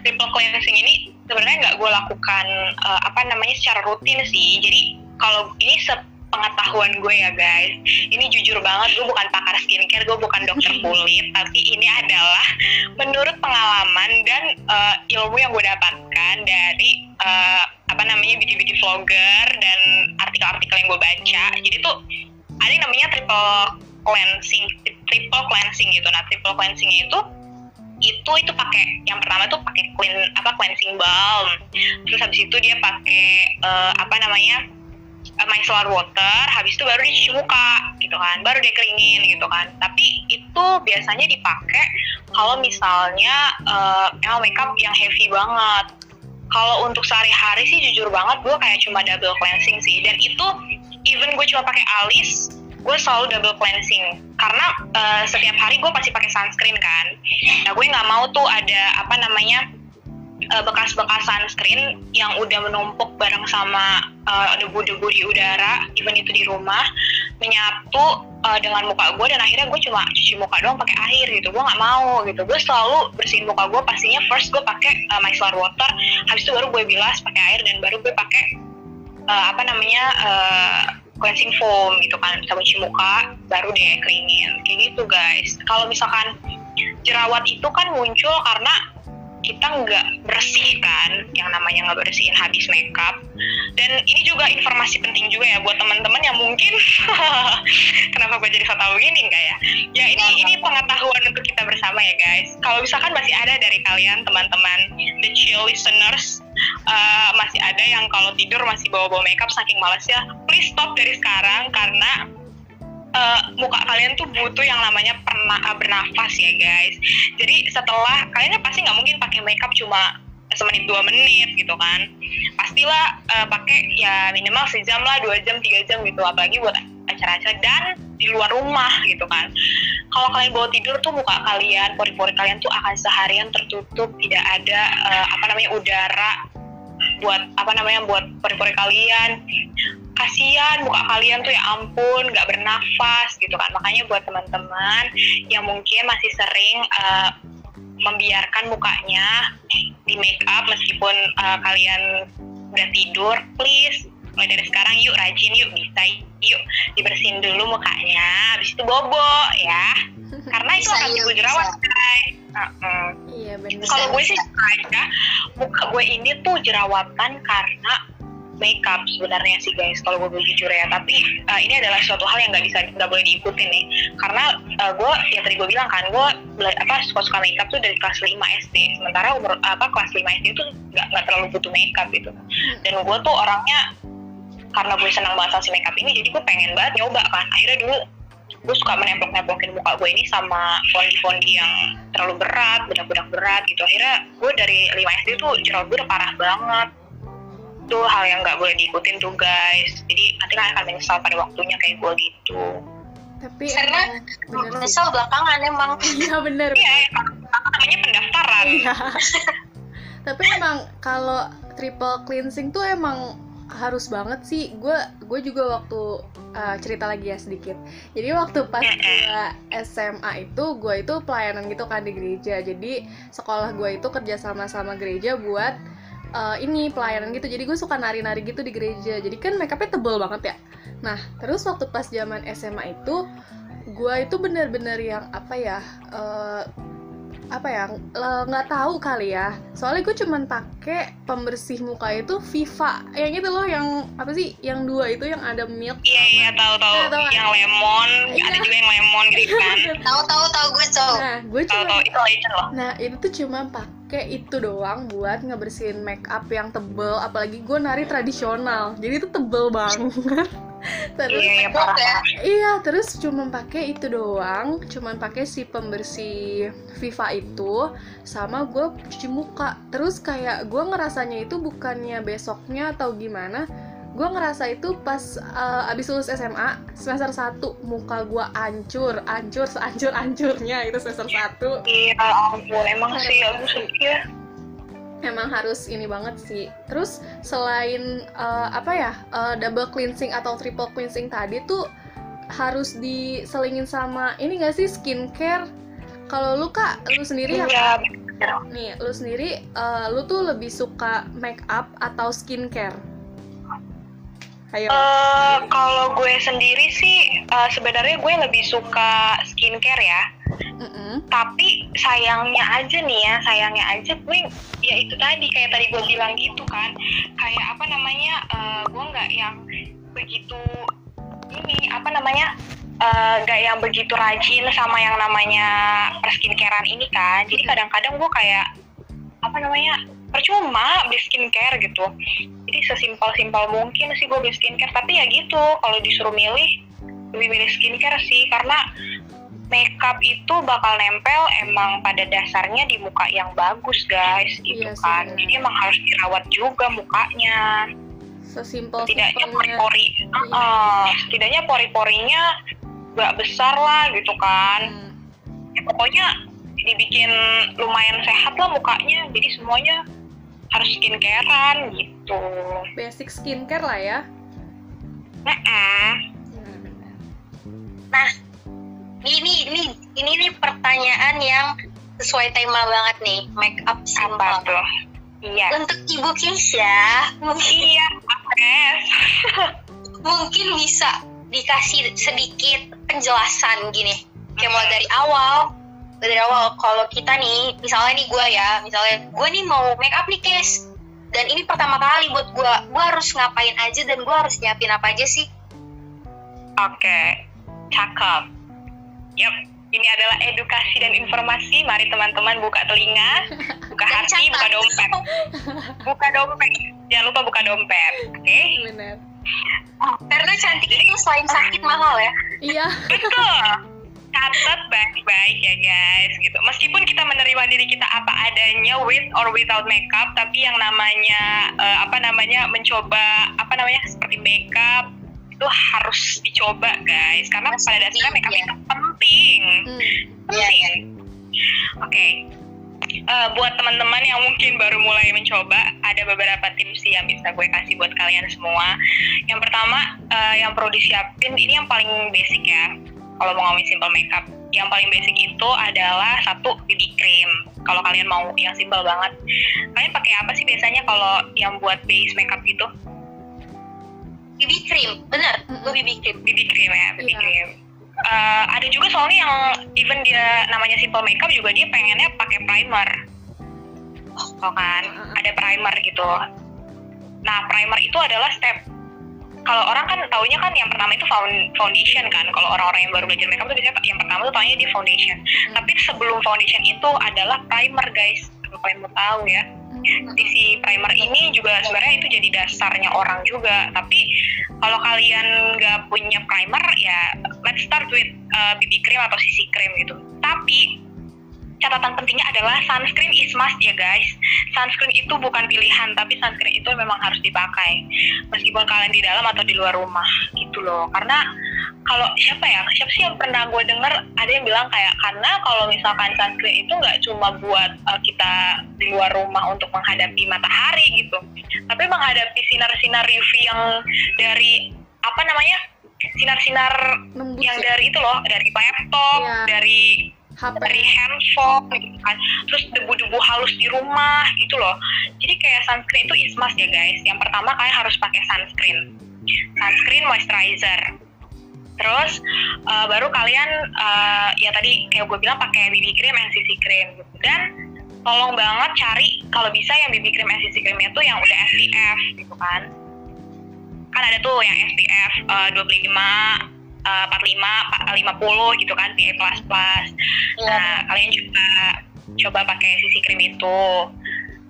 triple cleansing ini sebenarnya nggak gue lakukan uh, apa namanya secara rutin sih. Jadi kalau ini sepengetahuan gue ya guys, ini jujur banget, gue bukan pakar skincare, gue bukan dokter kulit, tapi ini adalah menurut pengalaman dan uh, ilmu yang gue dapatkan dari uh, apa namanya beauty-beauty vlogger dan artikel-artikel yang gue baca. Jadi tuh ada yang namanya triple cleansing, triple cleansing gitu. Nah triple cleansing itu itu itu pakai yang pertama tuh pakai clean apa cleansing balm, terus habis itu dia pakai uh, apa namanya uh, micellar water, habis itu baru dicuci muka gitu kan, baru dia keringin gitu kan. Tapi itu biasanya dipakai kalau misalnya uh, emang makeup yang heavy banget. Kalau untuk sehari-hari sih jujur banget gue kayak cuma double cleansing sih, dan itu even gue cuma pakai alis gue selalu double cleansing, karena uh, setiap hari gue pasti pakai sunscreen kan. Nah gue nggak mau tuh ada apa namanya uh, bekas-bekas sunscreen yang udah menumpuk bareng sama uh, debu-debu di udara, even itu di rumah menyatu uh, dengan muka gue, dan akhirnya gue cuma cuci muka doang pakai air gitu. Gue nggak mau gitu, gue selalu bersihin muka gue. Pastinya first gue pakai uh, micellar water, habis itu baru gue bilas pakai air, dan baru gue pakai uh, apa namanya uh, cleansing foam gitu kan, bisa cuci muka baru deh keringin kayak gitu guys. Kalau misalkan jerawat itu kan muncul karena kita nggak bersih kan, yang namanya nggak bersihin habis makeup. Dan ini juga informasi penting juga ya buat teman-teman yang mungkin kenapa gue jadi so tau gini enggak ya? Ya ini ini pengetahuan untuk kita bersama ya guys. Kalau misalkan masih ada dari kalian teman-teman The Chill Listeners uh, masih ada yang kalau tidur masih bawa-bawa makeup saking malasnya, please stop dari sekarang, karena Uh, muka kalian tuh butuh yang namanya perna- bernafas ya guys. Jadi setelah kalian pasti nggak mungkin pakai makeup cuma semenit dua menit gitu kan, pastilah uh, pakai ya minimal sejam lah, dua jam tiga jam gitu, apalagi buat acara-acara dan di luar rumah gitu kan. Kalau kalian bawa tidur tuh muka kalian, pori-pori kalian tuh akan seharian tertutup, tidak ada uh, apa namanya udara buat apa namanya buat pori-pori kalian. Kasian muka kalian tuh, ya ampun, nggak bernafas gitu kan. Makanya buat teman-teman yang mungkin masih sering uh, membiarkan mukanya di make up meskipun uh, kalian udah tidur, please mulai dari sekarang yuk rajin, yuk bisa yuk dibersihin dulu mukanya, habis itu bobo ya, karena itu akan timbul jerawat. uh-uh. Iya, kalau gue sih aja muka gue ini tuh jerawatan karena makeup sebenarnya sih guys, kalau gue jujur ya, tapi uh, ini adalah suatu hal yang nggak bisa nggak boleh diikutin nih, karena uh, gue yang tadi gue bilang kan, gue apa suka-suka makeup tuh dari kelas lima S D, sementara umur apa kelas lima S D tuh nggak nggak terlalu butuh makeup gitu, dan gue tuh orangnya karena gue senang banget sama si makeup ini, jadi gue pengen banget nyoba kan. Akhirnya dulu gue suka menemplok-nemplokin muka gue ini sama fondi-fondi yang terlalu berat, bedak-bedak berat gitu. Akhirnya gue dari lima S D tuh jerawat gue udah parah banget. Itu hal yang gak boleh diikutin tuh guys, jadi nanti kalian akan menyesal pada waktunya kayak gue gitu. Tapi karena uh, menyesal belakangan emang. Iya bener. Iya namanya pendaftaran. Tapi emang kalau triple cleansing tuh emang harus banget sih. Gue gue juga waktu uh, cerita lagi ya sedikit. Jadi waktu pas gue S M A itu, gue itu pelayanan gitu kan di gereja. Jadi sekolah gue itu kerja sama-sama gereja buat Uh, ini pelayanan gitu, jadi gue suka nari-nari gitu di gereja, jadi kan makeupnya tebel banget ya. Nah terus waktu pas zaman S M A itu, gue itu bener-bener yang apa ya uh, apa ya nggak uh, tahu kali ya, soalnya gue cuman pakai pembersih muka itu Viva yang itu loh, yang apa sih yang dua itu yang ada milk. Iya iya tahu-tahu, nah, yang lemon, iya. Ada juga yang lemon gitu kan. Tahu-tahu tahu gue so. Nah gue cuma itu aja loh. Nah itu tuh cuma pakai kayak itu doang buat ngebersihin make up yang tebel, apalagi gue nari tradisional, jadi itu tebel banget. Terus iya, ya. Iya, terus cuma pakai itu doang, cuma pakai si pembersih Viva itu, sama gue cuci muka. Terus kayak gue ngerasanya itu bukannya besoknya atau gimana, gue ngerasa itu pas uh, abis lulus S M A semester satu, muka gue ancur, ancur, seancur-ancurnya itu semester satu. Iya ampun, emang sih ya. Emang harus ini banget sih. Terus selain uh, apa ya uh, double cleansing atau triple cleansing tadi tuh harus diselingin sama ini nggak sih skincare? Kalau lu Kak, lu sendiri ya? Nih, lu sendiri, uh, lu tuh lebih suka make up atau skincare? Uh, kalau gue sendiri sih uh, sebenarnya gue lebih suka skincare ya. Mm-mm. Tapi sayangnya aja nih ya, sayangnya aja gue ya itu tadi kayak tadi gue bilang gitu kan, kayak apa namanya uh, gue nggak yang begitu ini apa namanya nggak uh, yang begitu rajin sama yang namanya perskincarean ini kan. Jadi kadang-kadang gue kayak apa namanya percuma beli skincare gitu. Jadi sesimpel-simpel mungkin sih gue beli skincare, tapi ya gitu, kalau disuruh milih lebih milih skincare sih, karena makeup itu bakal nempel emang pada dasarnya di muka yang bagus guys gitu. Iya kan sih, jadi emang harus dirawat juga mukanya, sesimpel setidaknya pori-pori uh, uh, setidaknya pori-porinya gak besar lah gitu kan. Hmm. Ya, pokoknya dibikin lumayan sehat lah mukanya, jadi semuanya harus skincarean gitu. Basic skincare lah ya. Nah, nah ini ini ini nih pertanyaan yang sesuai tema banget nih, make up simple. Iya. Untuk Ibu Keisha, mungkin ya, mungkin bisa dikasih sedikit penjelasan gini, kayak mulai dari awal. Dari awal, kalau kita nih, misalnya nih gue ya, misalnya gue nih mau make up nih Kes, dan ini pertama kali buat gue, gue harus ngapain aja dan gue harus nyiapin apa aja sih? Oke, okay. Cakep. Yap, ini adalah edukasi dan informasi, mari teman-teman buka telinga, buka hati, cakep. Buka dompet. Buka dompet, jangan lupa buka dompet, oke? Okay? Bener. Oh, karena cantik itu selain sakit mahal ya? Iya. Betul. catat baik-baik ya guys gitu. Meskipun kita menerima diri kita apa adanya with or without makeup, tapi yang namanya uh, apa namanya mencoba apa namanya seperti makeup itu harus dicoba guys, karena Mas pada dasarnya makeup ya. Itu penting. Hmm. Penting. Yeah. Oke. Okay. Uh, buat teman-teman yang mungkin baru mulai mencoba, ada beberapa tips sih yang bisa gue kasih buat kalian semua. Yang pertama uh, yang perlu disiapin, ini yang paling basic ya. Kalau mau ngomongin simple makeup, yang paling basic itu adalah satu, B B cream. Kalau kalian mau yang simple banget, kalian pakai apa sih biasanya kalau yang buat base makeup gitu? B B cream, benar. Gue B B cream. B B cream ya, B B yeah. cream. Uh, ada juga soalnya yang even dia namanya simple makeup juga dia pengennya pakai primer, oh kan? Ada primer gitu. Nah, primer itu adalah step. Kalau orang kan taunya kan yang pertama itu foundation kan. Kalau orang-orang yang baru belajar makeup tuh biasanya yang pertama tuh taunya dia foundation. Hmm. Tapi sebelum foundation itu adalah primer guys. Kalau kalian mau tahu ya. Jadi si primer ini juga sebenarnya itu jadi dasarnya orang juga. Tapi kalau kalian nggak punya primer ya let's start with uh, B B cream atau C C cream gitu. Tapi catatan pentingnya adalah sunscreen is must ya guys. Sunscreen itu bukan pilihan, tapi sunscreen itu memang harus dipakai meskipun kalian di dalam atau di luar rumah gitu loh. Karena kalau siapa ya, siapa sih yang pernah gue denger ada yang bilang kayak karena kalau misalkan sunscreen itu nggak cuma buat uh, kita di luar rumah untuk menghadapi matahari gitu, tapi menghadapi sinar-sinar U V yang dari apa namanya sinar-sinar Membusuk. Yang dari itu loh, dari laptop, ya. dari H P. Dari handphone gitu kan, terus debu-debu halus di rumah gitu loh. Jadi kayak sunscreen itu is must ya guys. Yang pertama kalian harus pakai sunscreen, sunscreen moisturizer. Terus uh, baru kalian uh, ya tadi kayak gue bilang pakai B B cream dan C C cream gitu. Dan tolong banget cari kalau bisa yang B B cream dan C C creamnya tuh yang udah S P F gitu kan. Kan ada tuh yang S P F uh, dua puluh lima empat puluh lima, lima puluh gitu kan, P A plus plus. Nah, yeah. Kalian juga coba pakai C C cream itu.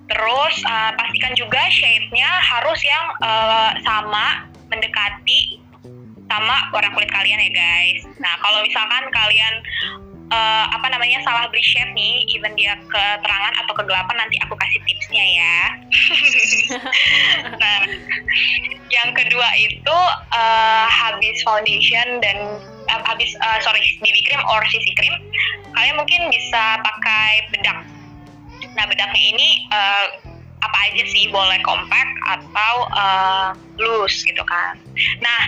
Terus uh, pastikan juga shade-nya harus yang uh, sama, mendekati sama warna kulit kalian ya guys. Nah, kalau misalkan kalian uh, apa namanya salah beli shade nih, even dia keterangan atau kegelapan, nanti aku kasih tipsnya ya. Nah, yang kedua itu uh, habis foundation dan uh, habis uh, sorry B B cream or C C cream, kalian mungkin bisa pakai bedak. Nah, bedaknya ini uh, apa aja sih, boleh compact atau uh, loose gitu kan. Nah,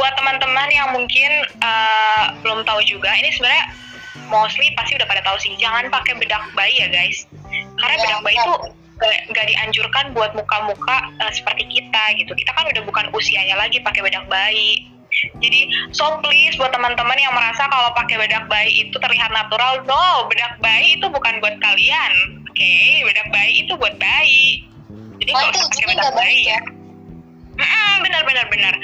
buat teman-teman yang mungkin uh, belum tahu juga, ini sebenarnya mostly pasti udah pada tahu sih, jangan pakai bedak bayi ya guys, karena ya, bedak bayi itu nggak dianjurkan buat muka-muka uh, seperti kita gitu. Kita kan udah bukan usianya lagi pakai bedak bayi. Jadi so please buat teman-teman yang merasa kalau pakai bedak bayi itu terlihat natural, no, bedak bayi itu bukan buat kalian. Oke, okay? Bedak bayi itu buat bayi. Jadi kalau usah pakai bedak bayi ya. Mm-mm, benar benar benar.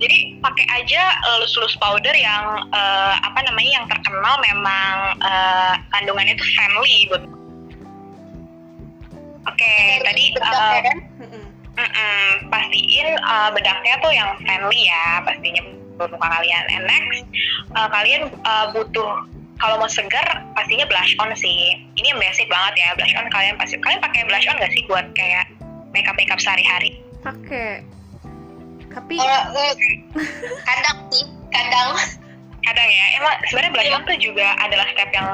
Jadi pakai aja loose-loose powder yang uh, apa namanya yang terkenal memang uh, kandungannya itu friendly buat. Oke, okay, tadi uh, pastiin uh, bedaknya tuh yang friendly ya pastinya buat muka kalian. And next, uh, kalian uh, butuh kalau mau segar pastinya blush on sih. Ini yang basic banget ya, blush on. Kalian pasti kalian pakai blush on nggak sih buat kayak makeup makeup sehari-hari? Pakai. Tapi uh, kadang sih, kadang. Kadang ya. Emang sebenarnya blush on tuh juga adalah step yang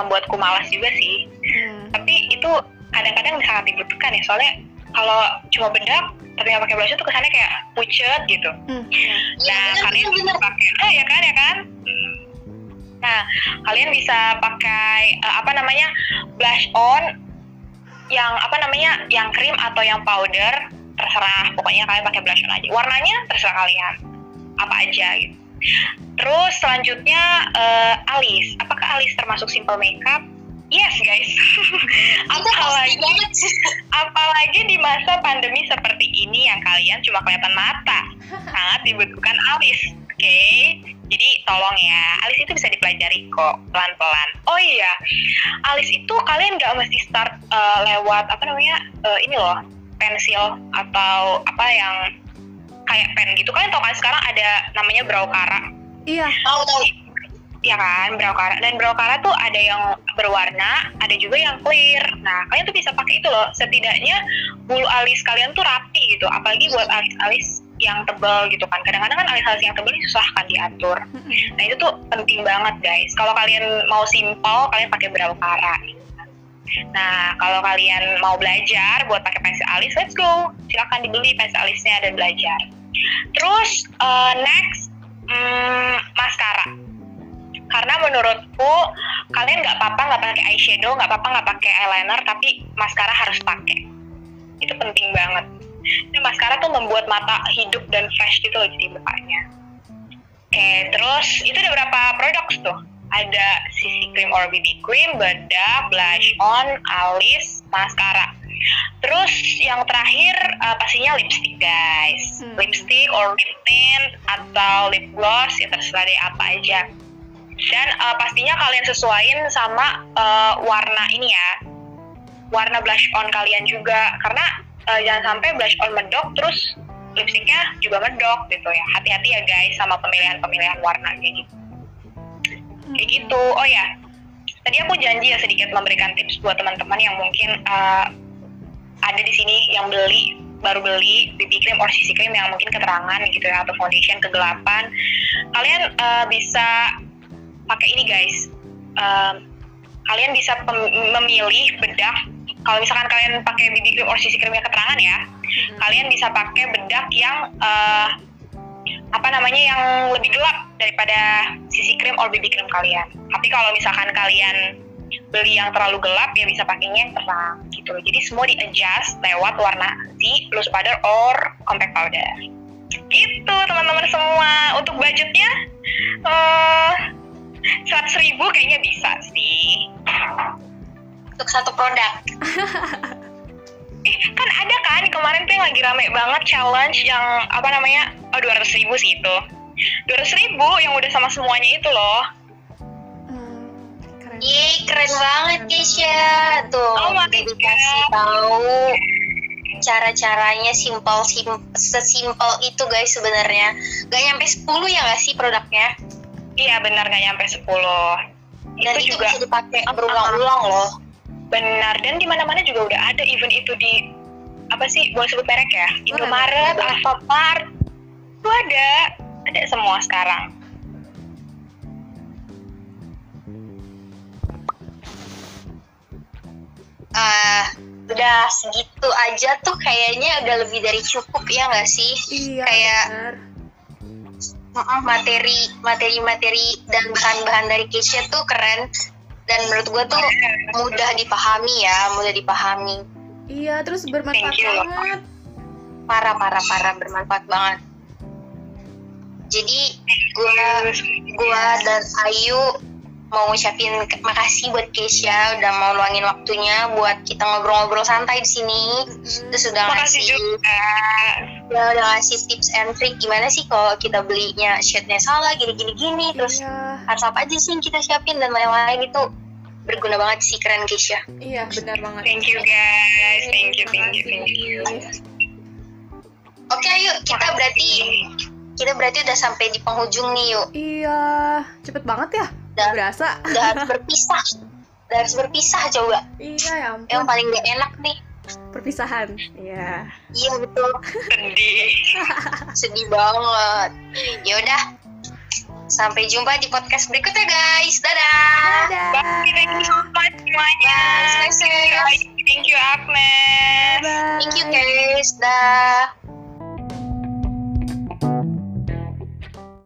membuatku malas juga sih. Hmm. Tapi itu kadang-kadang sangat dibutuhkan ya, soalnya kalau cuma bedak tapi nggak pakai blush itu kesannya kayak pucet gitu. Hmm. Nah, ya, kalian bisa pakai, oh ya kan ya kan. Hmm. Nah, kalian bisa pakai uh, apa namanya blush on yang apa namanya yang krim atau yang powder, terserah. Pokoknya kalian pakai blush on aja. Warnanya terserah kalian, apa aja gitu. Terus selanjutnya uh, alis. Apakah alis termasuk simple makeup? Yes guys. apalagi apalagi di masa pandemi seperti ini yang kalian cuma kelihatan mata, sangat dibutuhkan alis. Oke, okay? Jadi tolong ya, alis itu bisa dipelajari kok pelan-pelan. Oh iya, alis itu kalian nggak mesti start uh, lewat apa namanya uh, ini loh, pensil atau apa yang kayak pen gitu. Kalian tau kan sekarang ada namanya brow kara? Iya. Tahu tahu. ya kan, brau karat, dan brau karat tuh ada yang berwarna, ada juga yang clear. Nah, kalian tuh bisa pakai itu loh, setidaknya bulu alis kalian tuh rapi gitu, apalagi buat alis-alis yang tebal gitu kan. Kadang-kadang kan alis-alis yang tebal susah kan diatur. Nah, itu tuh penting banget guys. Kalau kalian mau simple, kalian pakai brau karat. Nah, kalau kalian mau belajar buat pakai pensil alis, let's go. Silakan dibeli pensil alisnya dan belajar. Terus uh, next hmm, maskara. Karena menurutku kalian nggak apa-apa nggak pakai eyeshadow, nggak apa-apa nggak pakai eyeliner, tapi maskara harus pakai. Itu penting banget. Ini maskara tuh membuat mata hidup dan fresh gitu loh jadi mukanya. Oke, terus itu ada berapa produk tuh? Ada C C cream or B B cream, bedak, blush on, alis, maskara. Terus yang terakhir uh, pastinya lipstick guys. Hmm. Lipstick or lip tint atau lip gloss, ya terserah deh apa aja. Dan uh, pastinya kalian sesuaiin sama uh, warna ini ya, warna blush on kalian juga, karena uh, jangan sampai blush on medok terus lipsticknya juga medok gitu ya. Hati-hati ya guys sama pemilihan-pemilihan warna kayak gitu. Kayak gitu. Oh ya, tadi aku janji ya sedikit memberikan tips buat teman-teman yang mungkin uh, ada di sini yang beli, baru beli B B cream or C C cream yang mungkin keterangan gitu ya, atau foundation kegelapan. Kalian uh, bisa pakai ini guys, um, kalian bisa pem- memilih bedak. Kalau misalkan kalian pakai B B cream or C C cream yang keterangan ya, hmm. kalian bisa pakai bedak yang uh, apa namanya yang lebih gelap daripada C C cream or B B cream kalian. Tapi kalau misalkan kalian beli yang terlalu gelap, ya bisa pakainya yang terang gitu. Jadi semua di adjust lewat warna si loose powder or compact powder. Gitu teman-teman semua. Untuk budgetnya, uh, seratus ribu kayaknya bisa sih untuk satu produk. Eh kan ada kan kemarin tuh yang lagi rame banget challenge yang apa namanya, oh dua ratus ribu sih itu, dua ratus ribu yang udah sama semuanya itu loh. hmm, keren. Yeay, keren banget Kesya tuh. Oh my god, dikasih tahu cara-caranya simple, simple sesimpel itu guys sebenarnya. Gak nyampe sepuluh ya gak sih produknya? Iya benar, nggak nyampe sepuluh. Dan itu, itu juga bisa dipakai berulang-ulang loh. Benar, dan di mana-mana juga udah ada, even itu di apa sih, boleh sebut merek ya? Indomaret, Alfamart, itu ada, ada semua sekarang. Ah, udah segitu aja tuh kayaknya udah lebih dari cukup ya nggak sih? Iya. Kayak bener. materi materi-materi dan bahan-bahan dari Kesya tuh keren, dan menurut gue tuh mudah dipahami ya, mudah dipahami. Iya, terus bermanfaat banget. Parah, parah, parah, bermanfaat banget. Jadi gue gue dan Ayu mau ngucapin makasih buat Kesya udah mau luangin waktunya buat kita ngobrol-ngobrol santai di sini. Mm-hmm. Terus udah ngasih juga. Ya udah ngasih tips and trick gimana sih kalau kita belinya shade-nya salah gini-gini-gini. Terus iya. harus apa aja sih yang kita siapin dan lain-lain, itu berguna banget sih, keren Kesya. Iya benar banget. Thank you guys, thank you, thank you, thank you. Oke okay, yuk kita makasih. berarti kita berarti udah sampai di penghujung nih yuk. Iya, cepet banget ya. Udah berasa udah harus berpisah udah harus berpisah coba. Iya ya ampun, yang paling gak enak nih perpisahan. Iya iya betul. Sedih sedih banget. Yaudah, sampai jumpa di podcast berikutnya guys. Dadah, dadah. Bye, thank you so much semuanya. Bye, thank you Agnes, thank you guys. Dah.